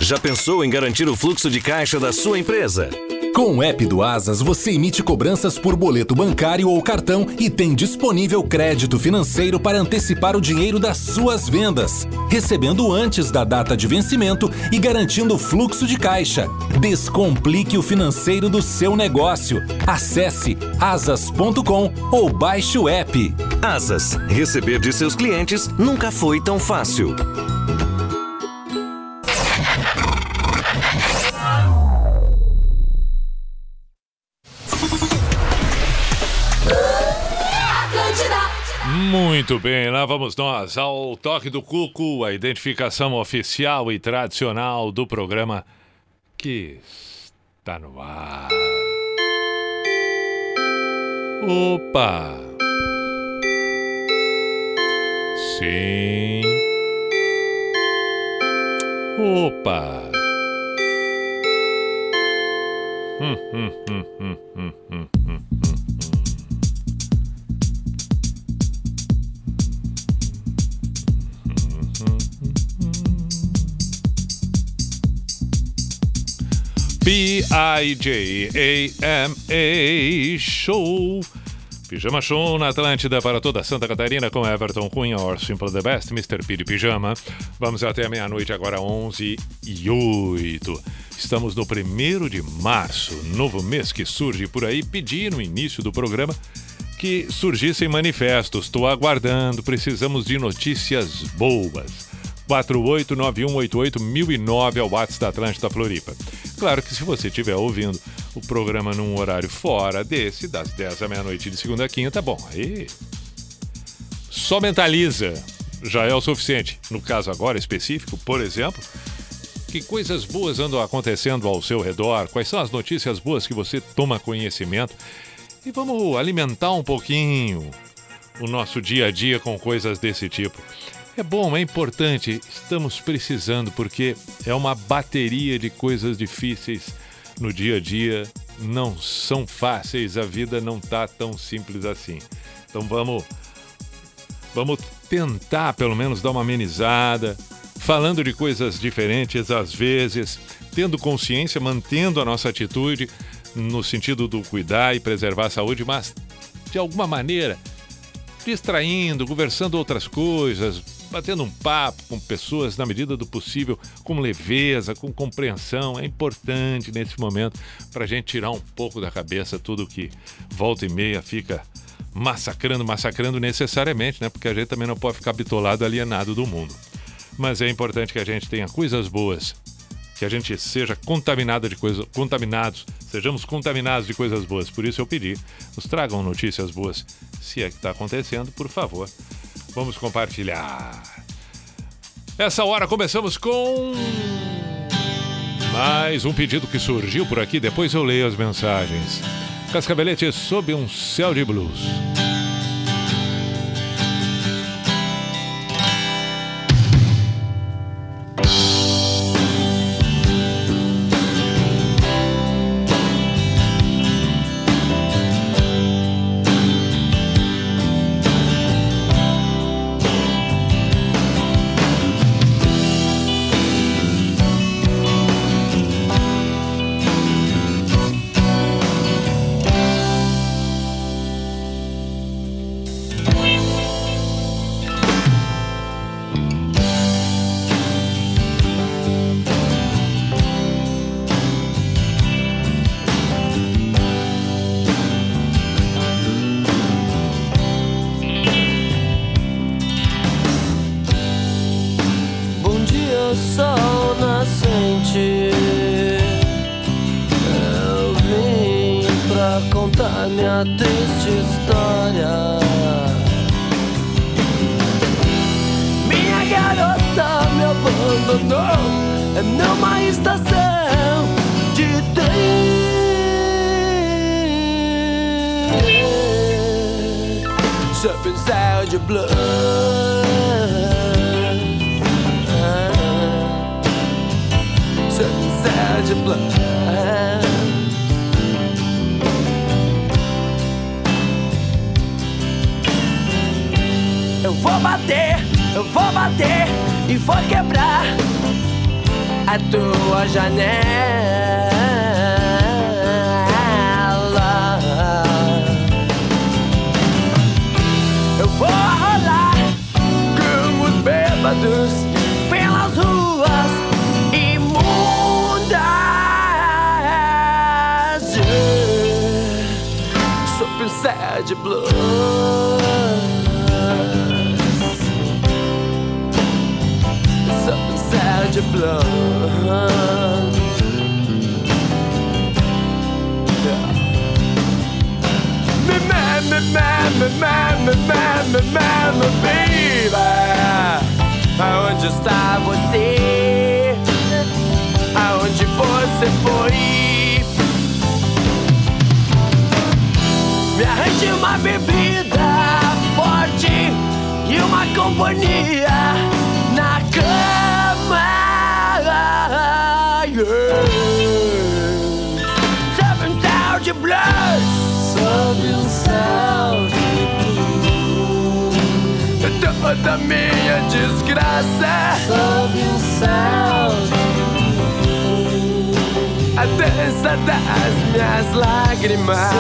Já pensou em garantir o fluxo de caixa da sua empresa? Com o app do Asas, você emite cobranças por boleto bancário ou cartão e tem disponível crédito financeiro para antecipar o dinheiro das suas vendas, recebendo antes da data de vencimento e garantindo o fluxo de caixa. Descomplique o financeiro do seu negócio. Acesse asas.com ou baixe o app. Asas, receber de seus clientes nunca foi tão fácil. Muito bem, lá vamos nós ao Toque do Cuco, a identificação oficial e tradicional do programa que está no ar. Opa! Sim. Opa! P-I-J-A-M-A Show. Pijama Show na Atlântida para toda Santa Catarina com Everton Cunha, Or Simple The Best, Mr. P de Pijama. Vamos até a meia-noite, agora 11h08. Estamos no 1º de março, novo mês que surge por aí. Pedi no início do programa que surgissem manifestos. Estou aguardando, precisamos de notícias boas. 489188009 é o WhatsApp da Atlântida Floripa. Claro que se você estiver ouvindo o programa num horário fora desse, das 10 à meia-noite de segunda a quinta, bom, aí só mentaliza, já é o suficiente. No caso agora específico, por exemplo, que coisas boas andam acontecendo ao seu redor, quais são as notícias boas que você toma conhecimento, e vamos alimentar um pouquinho o nosso dia a dia com coisas desse tipo. É bom, é importante, estamos precisando, porque é uma bateria de coisas difíceis no dia a dia, não são fáceis, a vida não tá tão simples assim. Então vamos tentar pelo menos dar uma amenizada, falando de coisas diferentes às vezes, tendo consciência, mantendo a nossa atitude no sentido do cuidar e preservar a saúde, mas de alguma maneira distraindo, conversando outras coisas, batendo um papo com pessoas na medida do possível, com leveza, com compreensão. É importante nesse momento para a gente tirar um pouco da cabeça tudo que volta e meia fica massacrando necessariamente, né? Porque a gente também não pode ficar bitolado, alienado do mundo. Mas é importante que a gente tenha coisas boas, que a gente seja sejamos contaminados de coisas boas. Por isso eu pedi, nos tragam notícias boas, se é que está acontecendo, por favor. Vamos compartilhar. Essa hora começamos com mais um pedido que surgiu por aqui, depois eu leio as mensagens. Cascabelete sob um céu de blues. Blood. de Black. Eu vou bater e vou quebrar a tua janela. Eu vou rolar como os bêbados pelas ruas imundas, sob o sad blues. De blood. Baby, aonde está você? Aonde você foi? Me arranje uma bebida forte e uma companhia na cama. Seven sound de blues, seven sound de blues, toda minha desgraça, seven sound de blues, a dança das minhas lágrimas, seven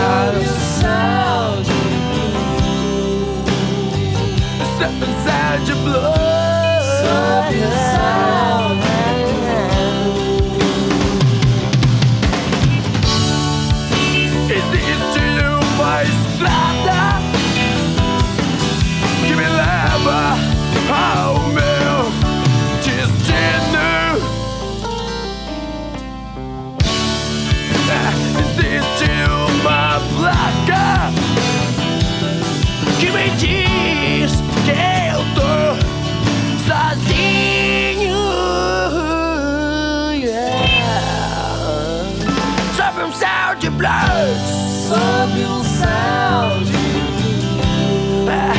sound de blues, seven sound de blues, seven sound de blues. Existe uma estrada que me leva ao meu destino. Existe uma placa que me diz que eu tô sozinho. Yeah. Sob um céu de blues. Sob um céu de blues,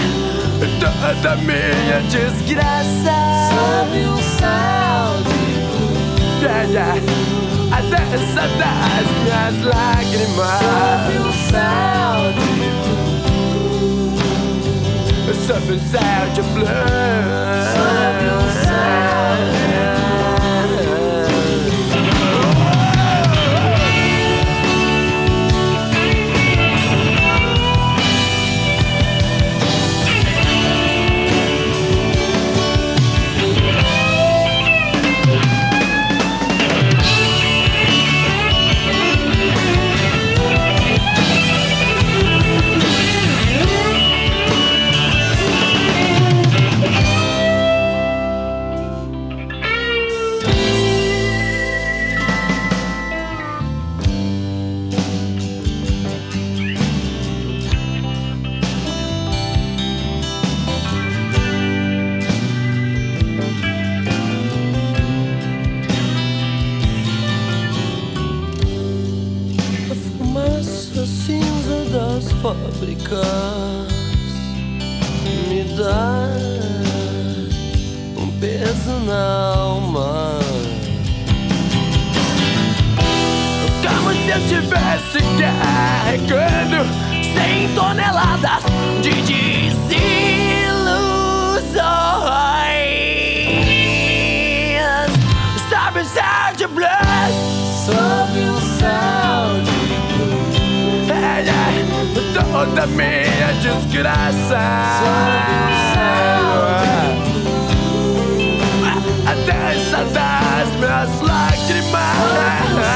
toda minha desgraça. Sob um céu de blues, a dança das minhas lágrimas. Sob um céu de blues, sob um céu de blues, sob um céu de blues. Me dá um peso na alma, como se eu estivesse carregando 100 toneladas de desilusões. Sob um céu de blues, sob um céu de toda minha desgraça, a dança das minhas lágrimas.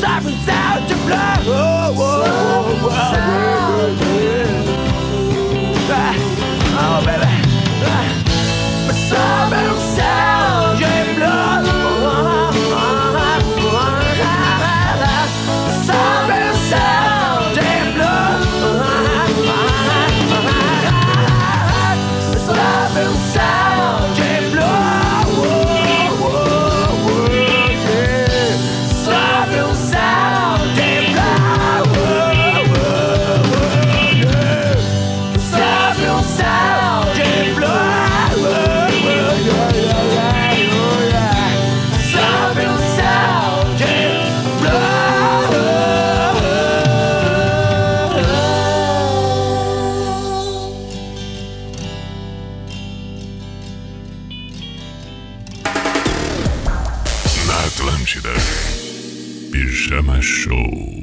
Sob um céu de blues, sob um céu de blues. Sob um céu de blues. Atlântida. Pijama Show.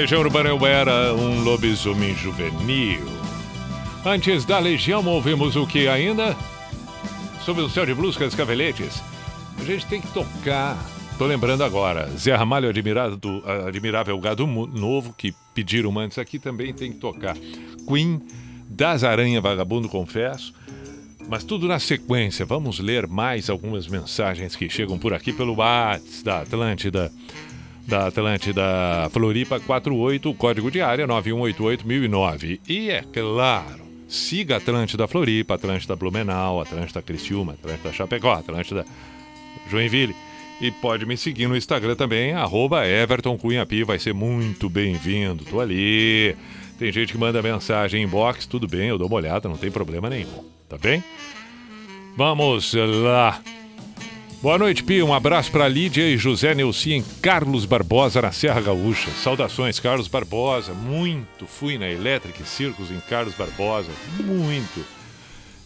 Legião Urbana eu era um lobisomem juvenil. Antes da Legião ouvimos o que ainda? Sob o céu de bruscas caveletes. A gente tem que tocar. Tô lembrando agora. Zé Ramalho, admirável gado novo, que pediram antes aqui, também tem que tocar. Queen, Das Aranha Vagabundo, confesso. Mas tudo na sequência. Vamos ler mais algumas mensagens que chegam por aqui pelo WhatsApp da Atlântida. Da Atlântida Floripa 48, código de área 9188009. E é claro, siga Atlântida Floripa, Atlântida Blumenau, Atlântida Criciúma, Atlântida Chapecó, Atlântida Joinville. E pode me seguir no Instagram também, @EvertonCunhaPi, vai ser muito bem-vindo. Tô ali. Tem gente que manda mensagem inbox, tudo bem, eu dou uma olhada, não tem problema nenhum, tá bem? Vamos lá. Boa noite, Pi. Um abraço para Lídia e José Neuci em Carlos Barbosa, na Serra Gaúcha. Saudações, Carlos Barbosa. Muito fui na Electric Circus em Carlos Barbosa. Muito.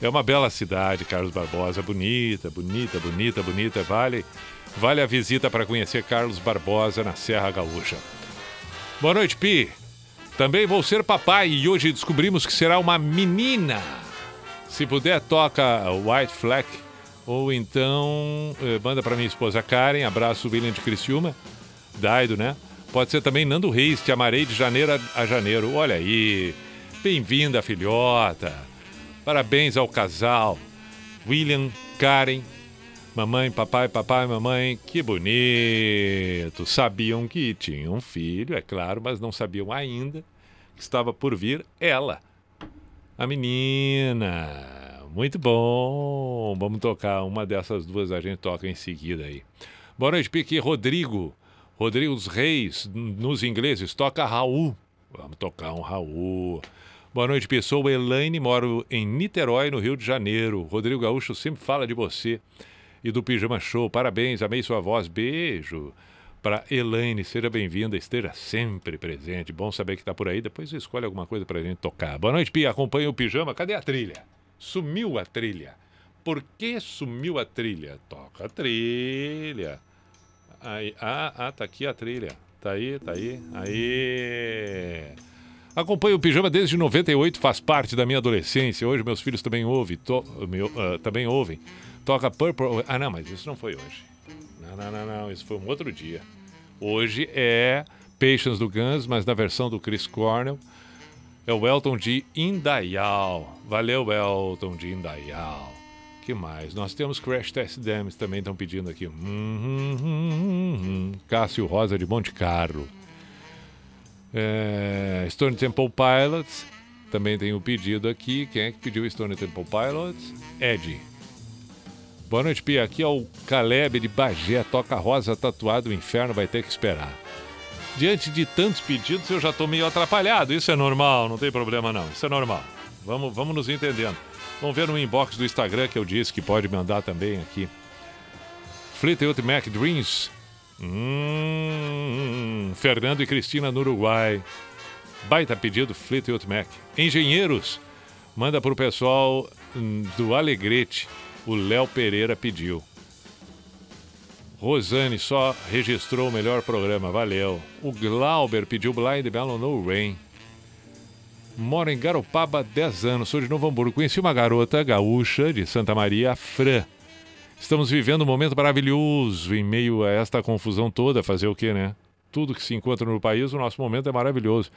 É uma bela cidade, Carlos Barbosa. Bonita, bonita, bonita, bonita. Vale a visita para conhecer Carlos Barbosa na Serra Gaúcha. Boa noite, Pi. Também vou ser papai e hoje descobrimos que será uma menina. Se puder, toca White Flag. Ou então, manda pra minha esposa Karen, abraço William de Criciúma, Daido, né? Pode ser também Nando Reis, te amarei de janeiro a janeiro. Olha aí, bem-vinda, filhota. Parabéns ao casal, William, Karen, mamãe, papai, papai, mamãe. Que bonito. Sabiam que tinha um filho, é claro, mas não sabiam ainda que estava por vir ela, a menina. Muito bom, vamos tocar uma dessas duas, a gente toca em seguida aí. Boa noite, Pique. Rodrigo dos Reis, nos ingleses, toca Raul. Vamos tocar um Raul. Boa noite, Pique. Sou Elaine, moro em Niterói, no Rio de Janeiro. Rodrigo Gaúcho sempre fala de você e do Pijama Show. Parabéns, amei sua voz, beijo. Para Elaine, seja bem-vinda, esteja sempre presente. Bom saber que está por aí, depois escolhe alguma coisa para a gente tocar. Boa noite, Pique. Acompanha o Pijama, cadê a trilha? Sumiu a trilha. Por que sumiu a trilha? Toca a trilha. Aí, tá aqui a trilha. Tá aí. Aí. Acompanho o Pijama desde 98, faz parte da minha adolescência. Hoje meus filhos também ouvem. Também ouvem. Toca Purple. Ah, não, mas isso não foi hoje. Não. Isso foi um outro dia. Hoje é Patience do Guns, mas na versão do Chris Cornell. É o Elton de Indaial. Valeu, Elton de Indaial. Que mais? Nós temos Crash Test Dummies também, estão pedindo aqui. Cássio Rosa de Monte Carlo. Stone Temple Pilots. Também tem um pedido aqui. Quem é que pediu Stone Temple Pilots? Ed. Boa noite, Pia. Aqui é o Caleb de Bagé. Toca Rosa Tatuado. O inferno vai ter que esperar. Diante de tantos pedidos, eu já estou meio atrapalhado. Isso é normal, não tem problema não. Isso é normal. Vamos nos entendendo. Vamos ver no inbox do Instagram que eu disse que pode mandar também aqui. Fleetwood Mac Dreams. Fernando e Cristina no Uruguai. Baita pedido, Fleetwood Mac. Engenheiros. Manda para o pessoal do Alegrete. O Léo Pereira pediu. Rosane só registrou o melhor programa, valeu. O Glauber pediu Blind Melon No Rain. Moro em Garopaba há 10 anos, sou de Novo Hamburgo. Conheci uma garota gaúcha de Santa Maria, a Fran. Estamos vivendo um momento maravilhoso em meio a esta confusão toda. Fazer o quê, né? Tudo que se encontra no país, o nosso momento é maravilhoso.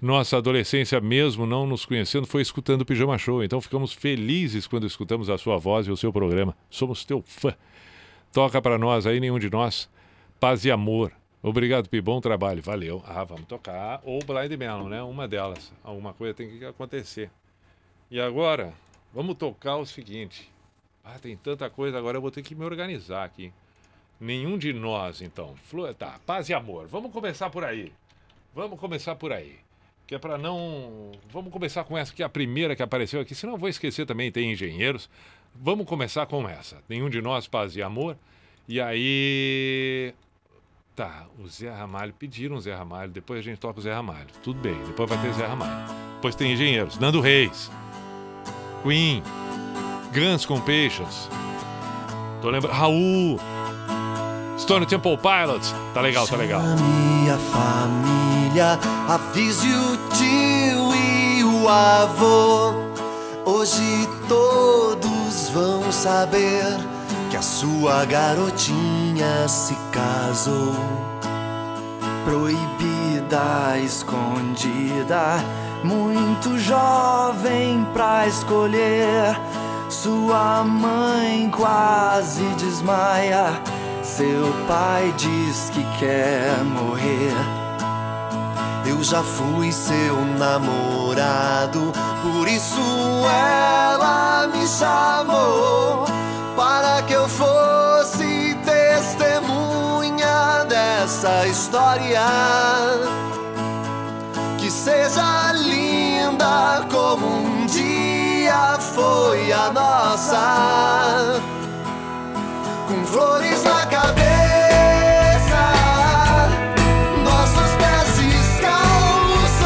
Nossa adolescência mesmo, não nos conhecendo, foi escutando o Pijama Show. Então ficamos felizes quando escutamos a sua voz e o seu programa. Somos teu fã. Toca pra nós aí, Nenhum de Nós. Paz e amor. Obrigado, Pi. Bom trabalho. Valeu. Ah, vamos tocar. Ou Blind Melon, né? Uma delas. Alguma coisa tem que acontecer. E agora, vamos tocar o seguinte. Ah, tem tanta coisa. Agora eu vou ter que me organizar aqui. Nenhum de Nós, então. Tá, Paz e Amor. Vamos começar por aí. Que é pra não... Vamos começar com essa, que é a primeira que apareceu aqui. Senão eu vou esquecer também. Tem Engenheiros. Vamos começar com essa. Nenhum de Nós, Paz e Amor. E aí... Tá, o Zé Ramalho. Pediram o Zé Ramalho. Depois a gente toca o Zé Ramalho. Tudo bem. Depois vai ter Zé Ramalho. Depois tem Engenheiros. Nando Reis. Queen. Guns com Peixes. Tô lembrando. Raul. Stone Temple Pilots. Tá legal. Chama a minha família. olha, avise o tio e o avô. Hoje todos vão saber que a sua garotinha se casou. Proibida, escondida, muito jovem pra escolher. Sua mãe quase desmaia, seu pai diz que quer morrer. Eu já fui seu namorado, por isso ela me chamou, para que eu fosse testemunha dessa história. Que seja linda como um dia foi a nossa, com flores na cabeça, nossos pés descalços,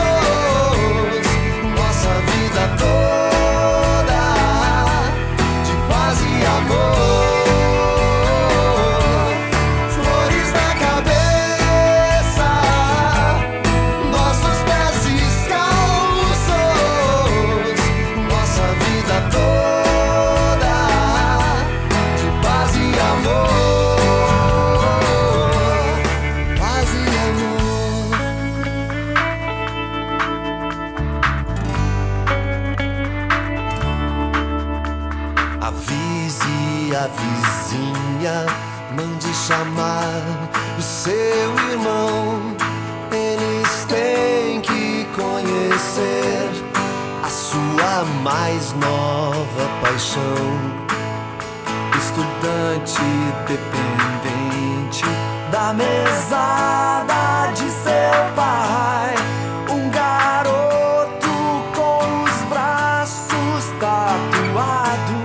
nossa vida toda de paz e amor. Flores na cabeça, nossos pés descalços, nossa vida toda. Mande chamar o seu irmão, eles têm que conhecer a sua mais nova paixão. Estudante dependente da mesada de seu pai, um garoto com os braços tatuados.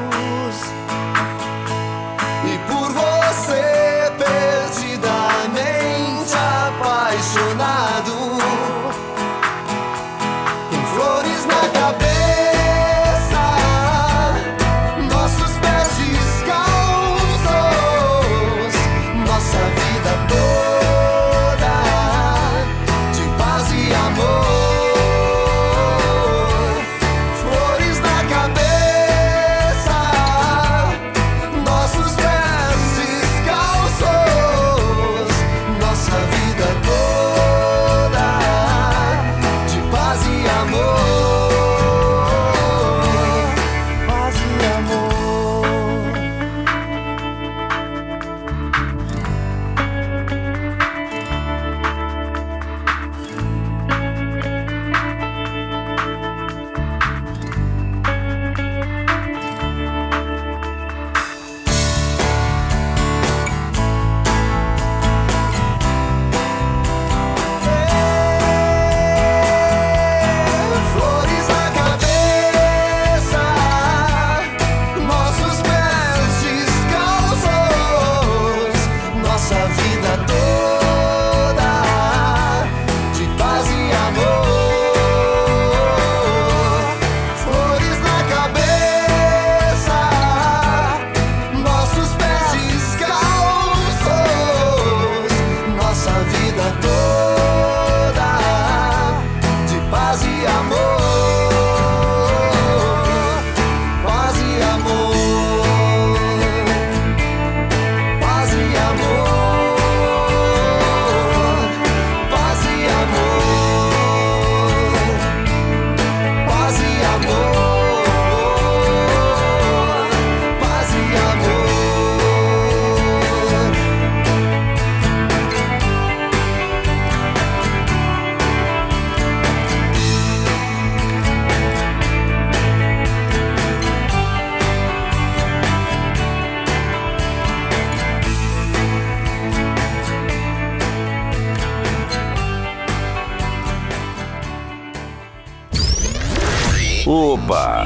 Opa!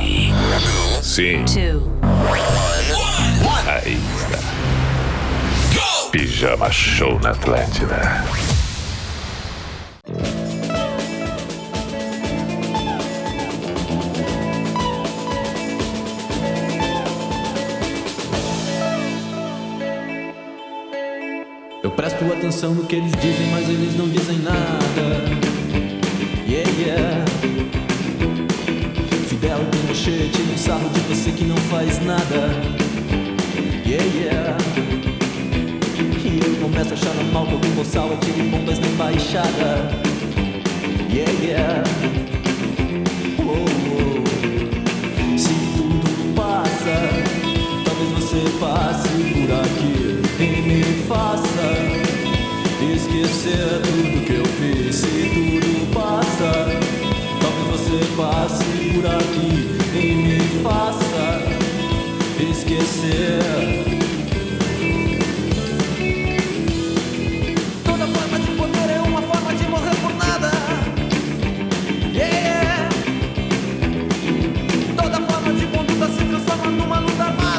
Sim. Aí está. Pijama Show na Atlântida. Eu presto atenção no que eles dizem, mas eles não dizem nada. yeah, yeah. Fidel tem mochê, tira um sarro de você que não faz nada, yeah, yeah. E eu começo a achar normal que algum boçal atire bombas na embaixada, yeah, yeah. Oh, oh. Se tudo passa, talvez você passe por aqui e me faça esquecer tudo que eu fiz. Se tudo passa, talvez você passe por aqui e me faça esquecer. Toda forma de poder é uma forma de morrer por nada, yeah. Toda forma de conduta se transforma numa luta armada.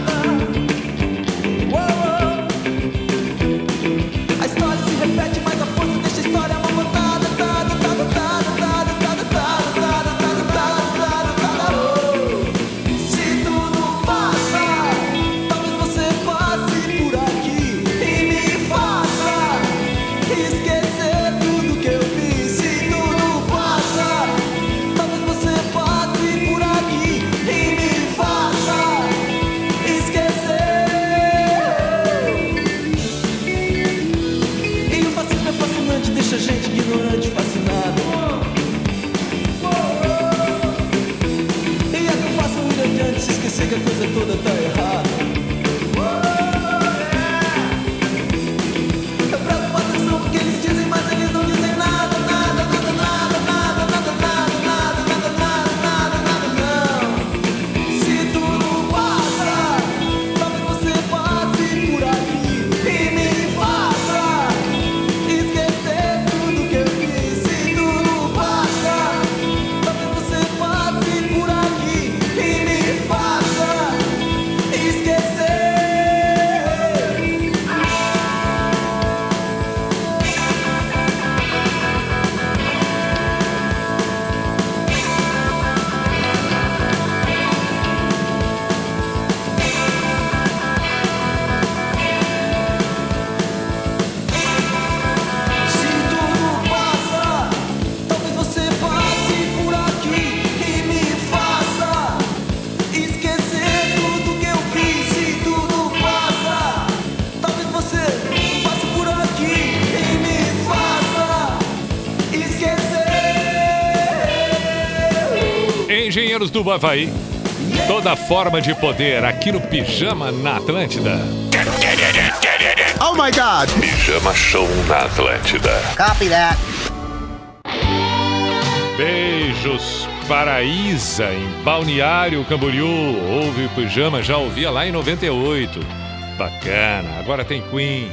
Que a coisa toda tá errada. Eu presto atenção no que eles dizem, mas eles não dizem nada, nada, nada, nada, nada, nada, nada, nada, nada, nada, nada, nada, não. Se tudo passa, talvez você passe por aqui e me faça esquecer tudo que eu fiz. Se tudo passa, talvez você passe por aqui e me faça. Engenheiros do Hawaii, toda forma de poder, aqui no Pijama na Atlântida. Oh my God! Pijama Show na Atlântida. Copy that. Beijos para Isa, em Balneário Camboriú. Ouve o Pijama, já ouvia lá em 98. Bacana, agora tem Queen.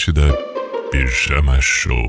Atlântida Pijama Show.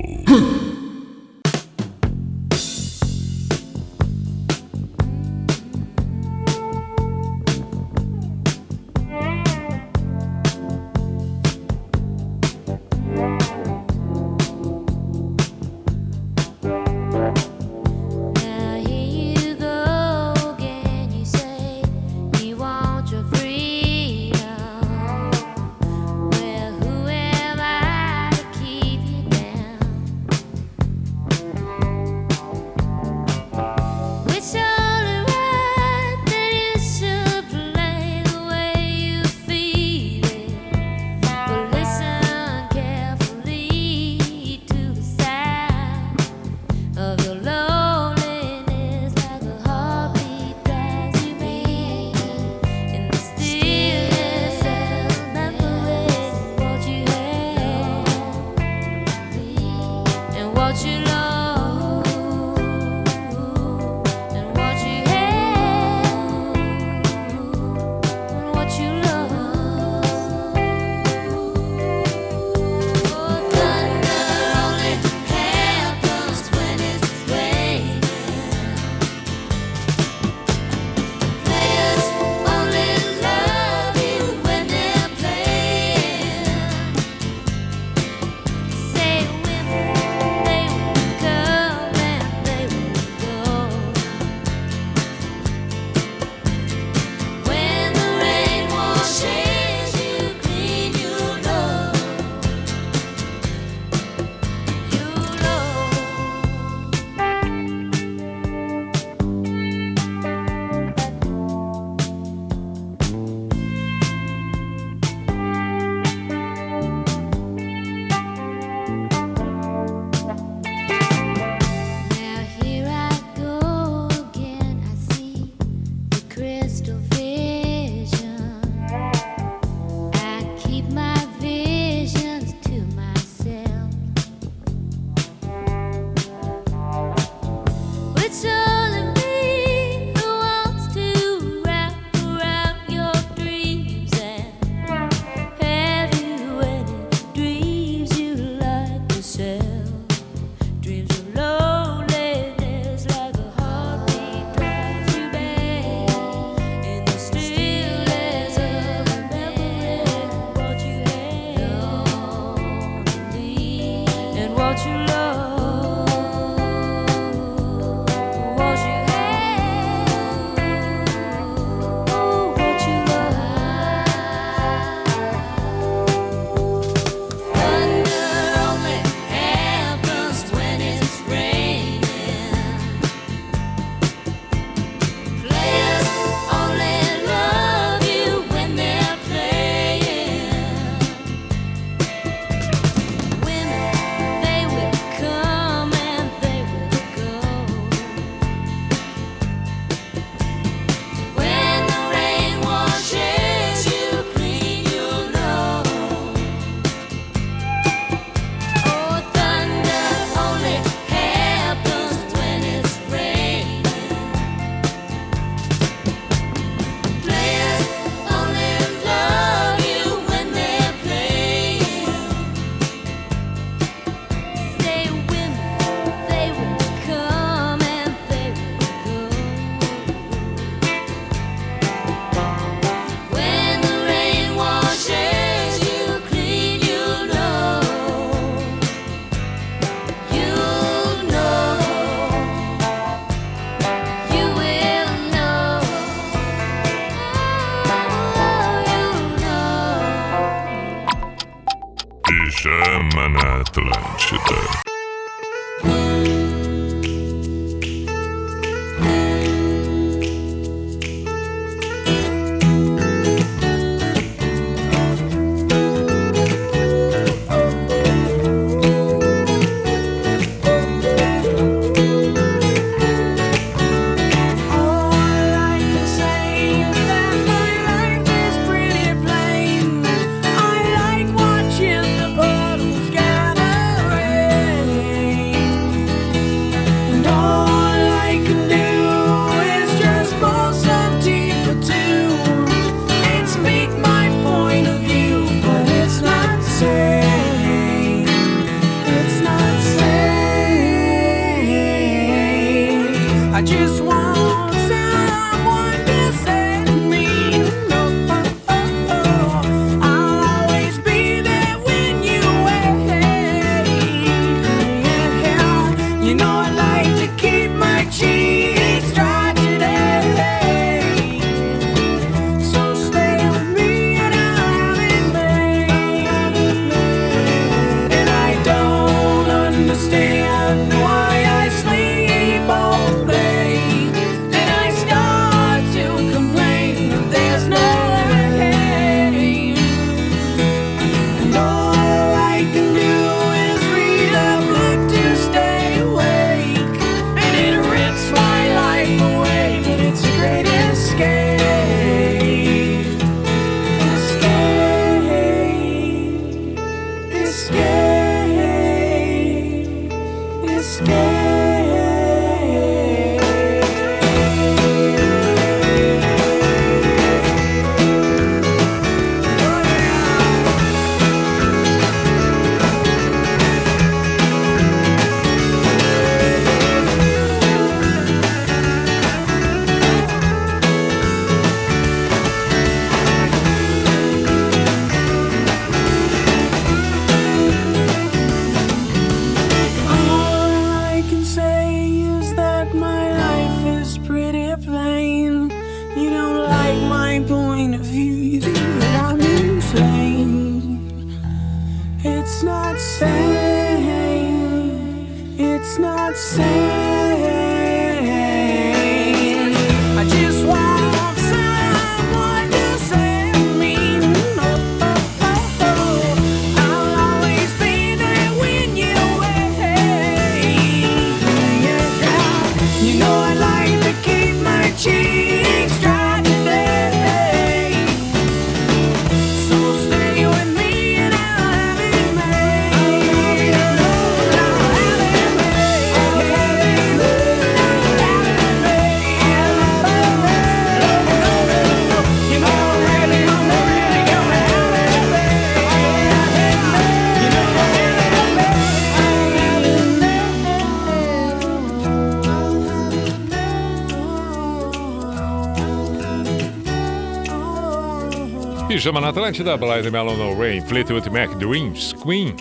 Pijama na Atlântida, Blind Melon, No Rain, Fleetwood Mac, Dreams, Queen,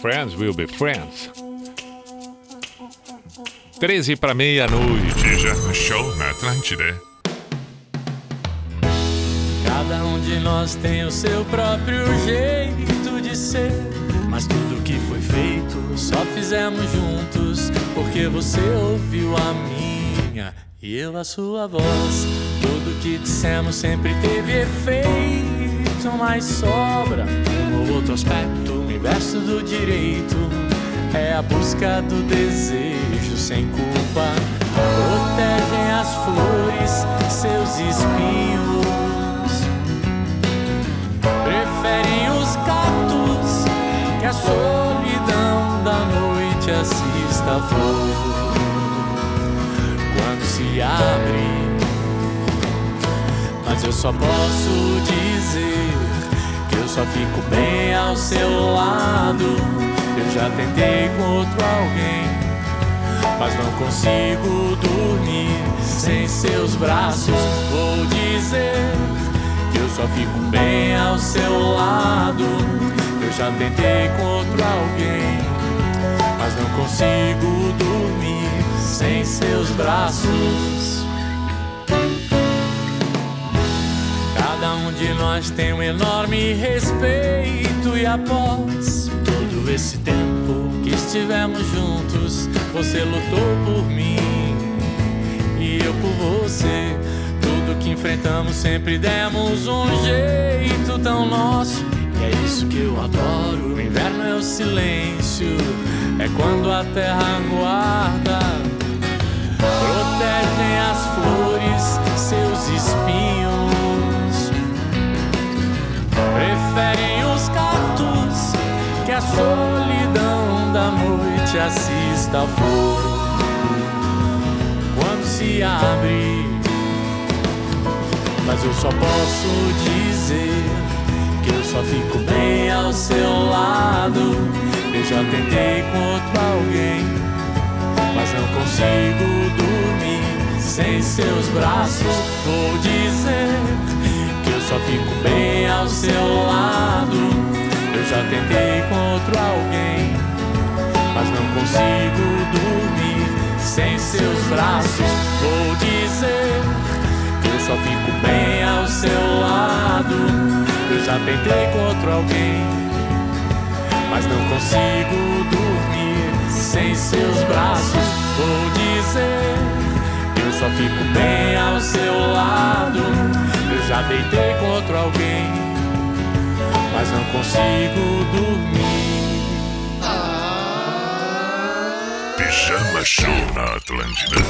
Friends Will Be Friends. 13 para meia-noite, Pijama Show na Atlântida. Cada um de nós tem o seu próprio jeito de ser, mas tudo que foi feito só fizemos juntos, porque você ouviu a minha e eu a sua voz. Tudo que dissemos sempre teve efeito, mas sobra um outro aspecto. O universo do direito é a busca do desejo sem culpa. Protegem as flores, seus espinhos, preferem os cactos que a solidão da noite assista a flor quando se abre. Mas eu só posso dizer que eu só fico bem ao seu lado. Eu já tentei com outro alguém, mas não consigo dormir sem seus braços. Vou dizer, eu só fico bem ao seu lado. Eu já tentei com outro alguém, mas não consigo dormir sem seus braços. Cada um de nós tem um enorme respeito, e após todo esse tempo que estivemos juntos, você lutou por mim e eu por você. Que enfrentamos sempre demos um jeito tão nosso, e é isso que eu adoro. O inverno é o silêncio, é quando a terra aguarda. Protegem as flores, seus espinhos, preferem os cactos que a solidão da noite assista a flor quando se abre. Mas eu só posso dizer que eu só fico bem ao seu lado. Eu já tentei com outro alguém, mas não consigo dormir sem seus braços. Vou dizer que eu só fico bem ao seu lado. Eu já tentei com outro alguém, mas não consigo dormir sem seus braços. Vou dizer, eu só fico bem ao seu lado. Eu já tentei com outro alguém, mas não consigo dormir sem seus braços. Vou dizer, eu só fico bem ao seu lado. Eu já deitei com outro alguém, mas não consigo dormir. Pijama Show na Atlântida.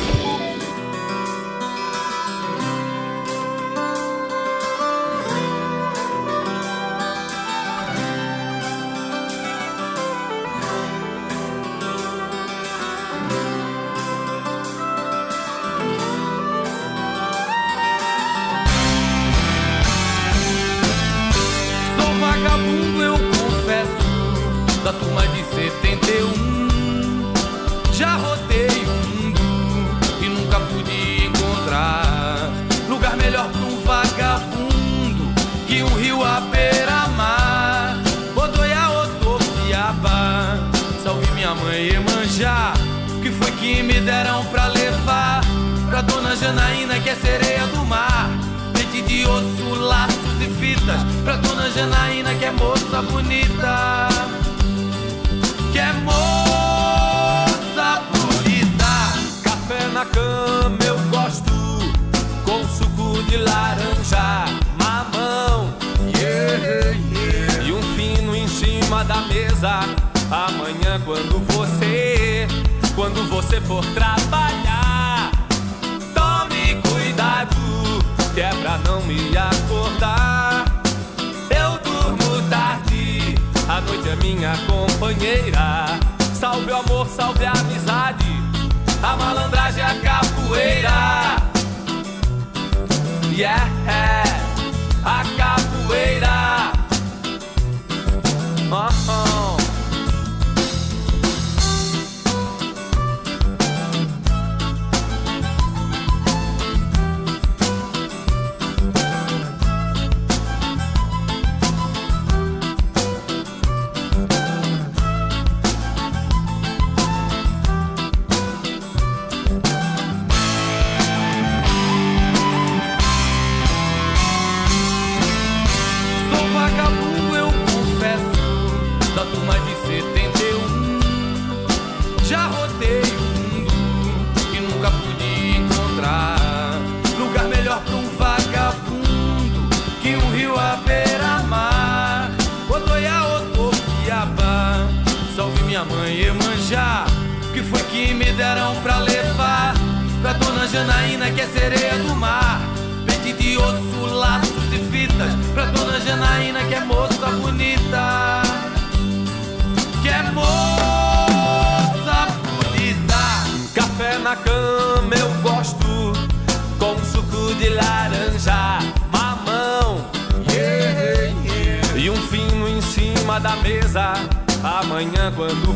que me deram pra levar pra Dona Janaína, que é sereia do mar. Pente de osso, laços e fitas pra Dona Janaína, que é moça bonita, que é moça bonita. Café na cama eu gosto com suco de laranja, mamão, yeah, yeah. E um vinho em cima da mesa. Amanhã quando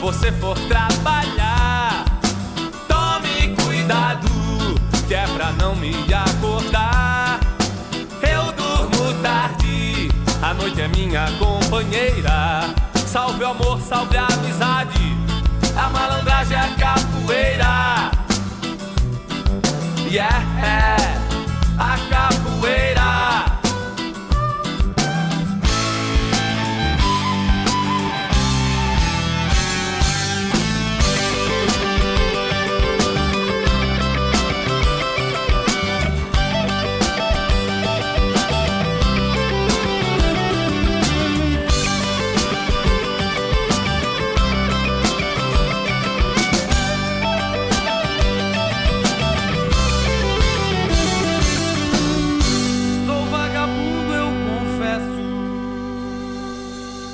você for trabalhar, tome cuidado, que é pra não me acordar. Eu durmo tarde, a noite é minha companheira. Salve o amor, salve a amizade, a malandragem é a capoeira. Yeah, é a capoeira.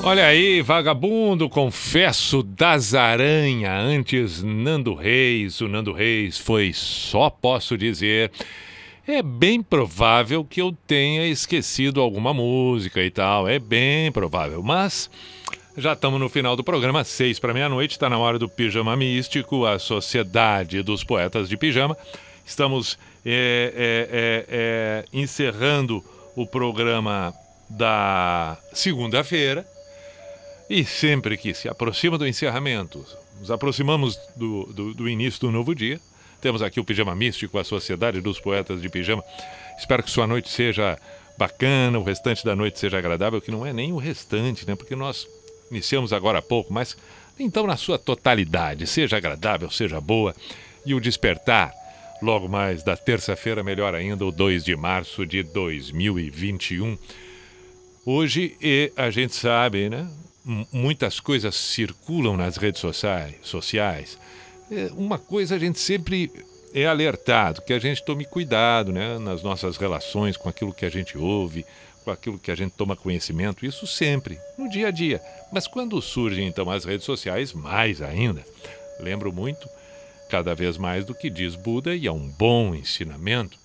Olha aí, Vagabundo, Confesso, das Aranha, antes Nando Reis. O Nando Reis foi, só posso dizer, é bem provável que eu tenha esquecido alguma música e tal, é bem provável, mas já estamos no final do programa, 6 para meia-noite, está na hora do Pijama Místico, a Sociedade dos Poetas de Pijama. Estamos encerrando o programa da segunda-feira. E sempre que se aproxima do encerramento, nos aproximamos do início do novo dia. Temos aqui o Pijama Místico, a Sociedade dos Poetas de Pijama. Espero que sua noite seja bacana, o restante da noite seja agradável, que não é nem o restante, né? Porque nós iniciamos agora há pouco, mas então na sua totalidade, seja agradável, seja boa. E o despertar, logo mais da terça-feira, melhor ainda, o 2 de março de 2021. Hoje, e a gente sabe, né? Muitas coisas circulam nas redes sociais. Uma coisa a gente sempre é alertado, que a gente tome cuidado, né, nas nossas relações com aquilo que a gente ouve, com aquilo que a gente toma conhecimento, isso sempre, no dia a dia. Mas quando surgem então as redes sociais, mais ainda. Lembro muito, cada vez mais, do que diz Buda, e é um bom ensinamento.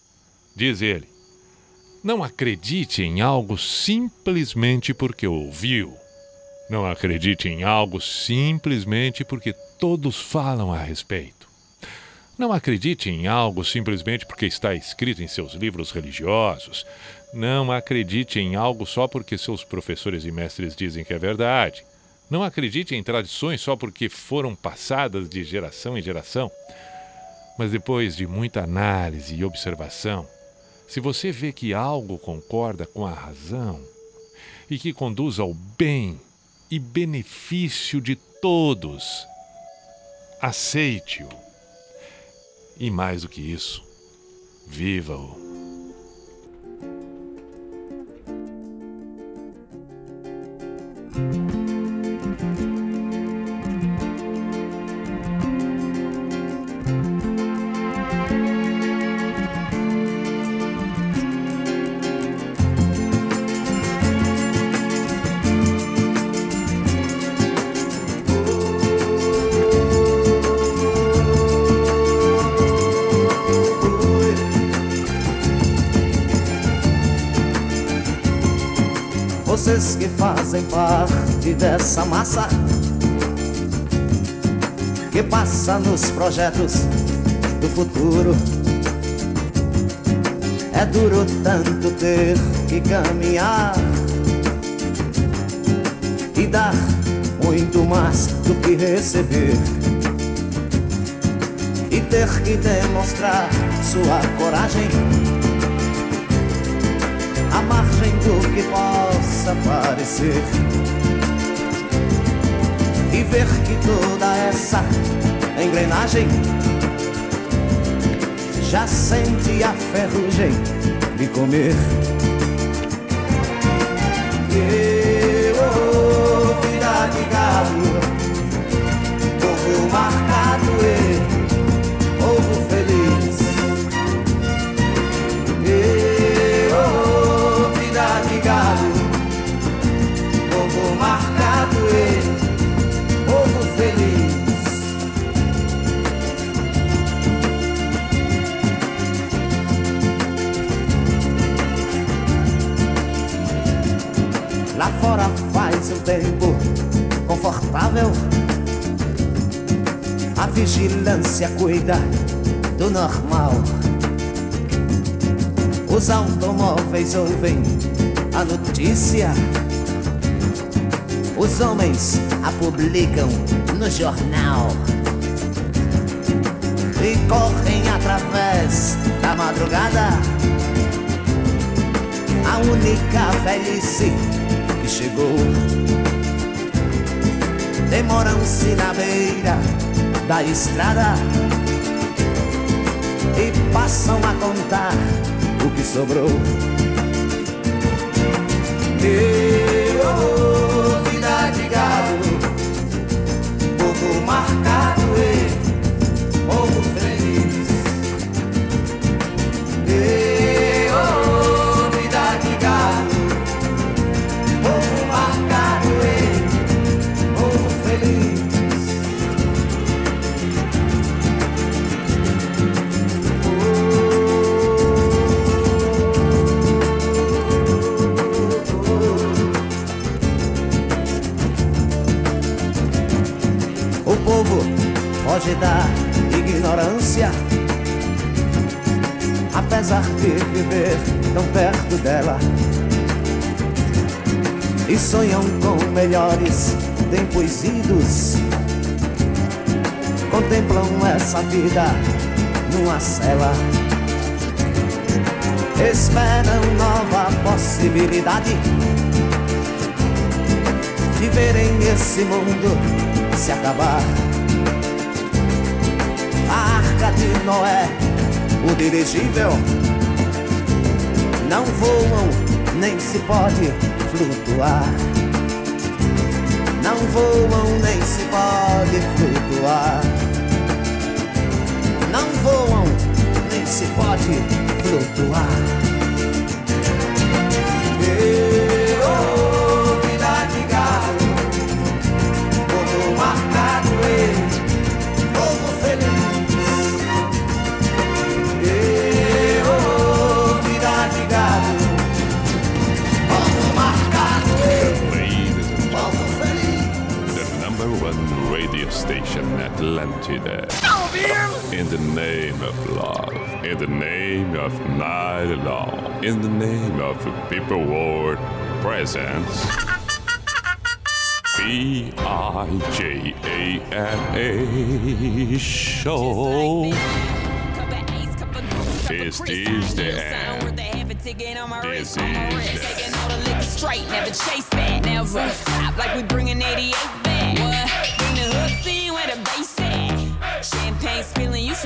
Diz ele: não acredite em algo simplesmente porque ouviu. Não acredite em algo simplesmente porque todos falam a respeito. Não acredite em algo simplesmente porque está escrito em seus livros religiosos. Não acredite em algo só porque seus professores e mestres dizem que é verdade. Não acredite em tradições só porque foram passadas de geração em geração. Mas depois de muita análise e observação, se você vê que algo concorda com a razão e que conduz ao bem e benefício de todos, aceite-o. E mais do que isso, viva-o. Vocês que fazem parte dessa massa que passa nos projetos do futuro, é duro tanto ter que caminhar e dar muito mais do que receber, e ter que demonstrar sua coragem à margem do que possa parecer, e ver que toda essa engrenagem já sente a ferrugem de comer. E eu, vida de gado, povo fora faz um tempo confortável. A vigilância cuida do normal. Os automóveis ouvem a notícia. Os homens a publicam no jornal. E correm através da madrugada. A única velhice que chegou. Demoram-se na beira da estrada e passam a contar o que sobrou. E vida de gado, povo marcado e povo feliz. E vida de gado, povo marcado e povo feliz. O povo foge da ignorância, apesar de viver tão perto dela, e sonham com melhores tempos idos. Contemplam essa vida numa cela, esperam nova possibilidade de verem esse mundo se acabar. A arca de Noé, o dirigível, não voam, nem se pode flutuar. Não voam, nem se pode flutuar. Não voam, nem se pode flutuar. Vida de galo, povo marcado e povo feliz. E vida de gado, povo marcado e povo feliz. The number one radio station, Atlântida. In the name of love, in the name of night long, in the name of people world presence. Bijana show. Is the end. This is the end. All the liquor straight, never chase that. Now rough top like we bringin' 88 back. What? Bring the hook, see where the bass at. Champagne spillin', you should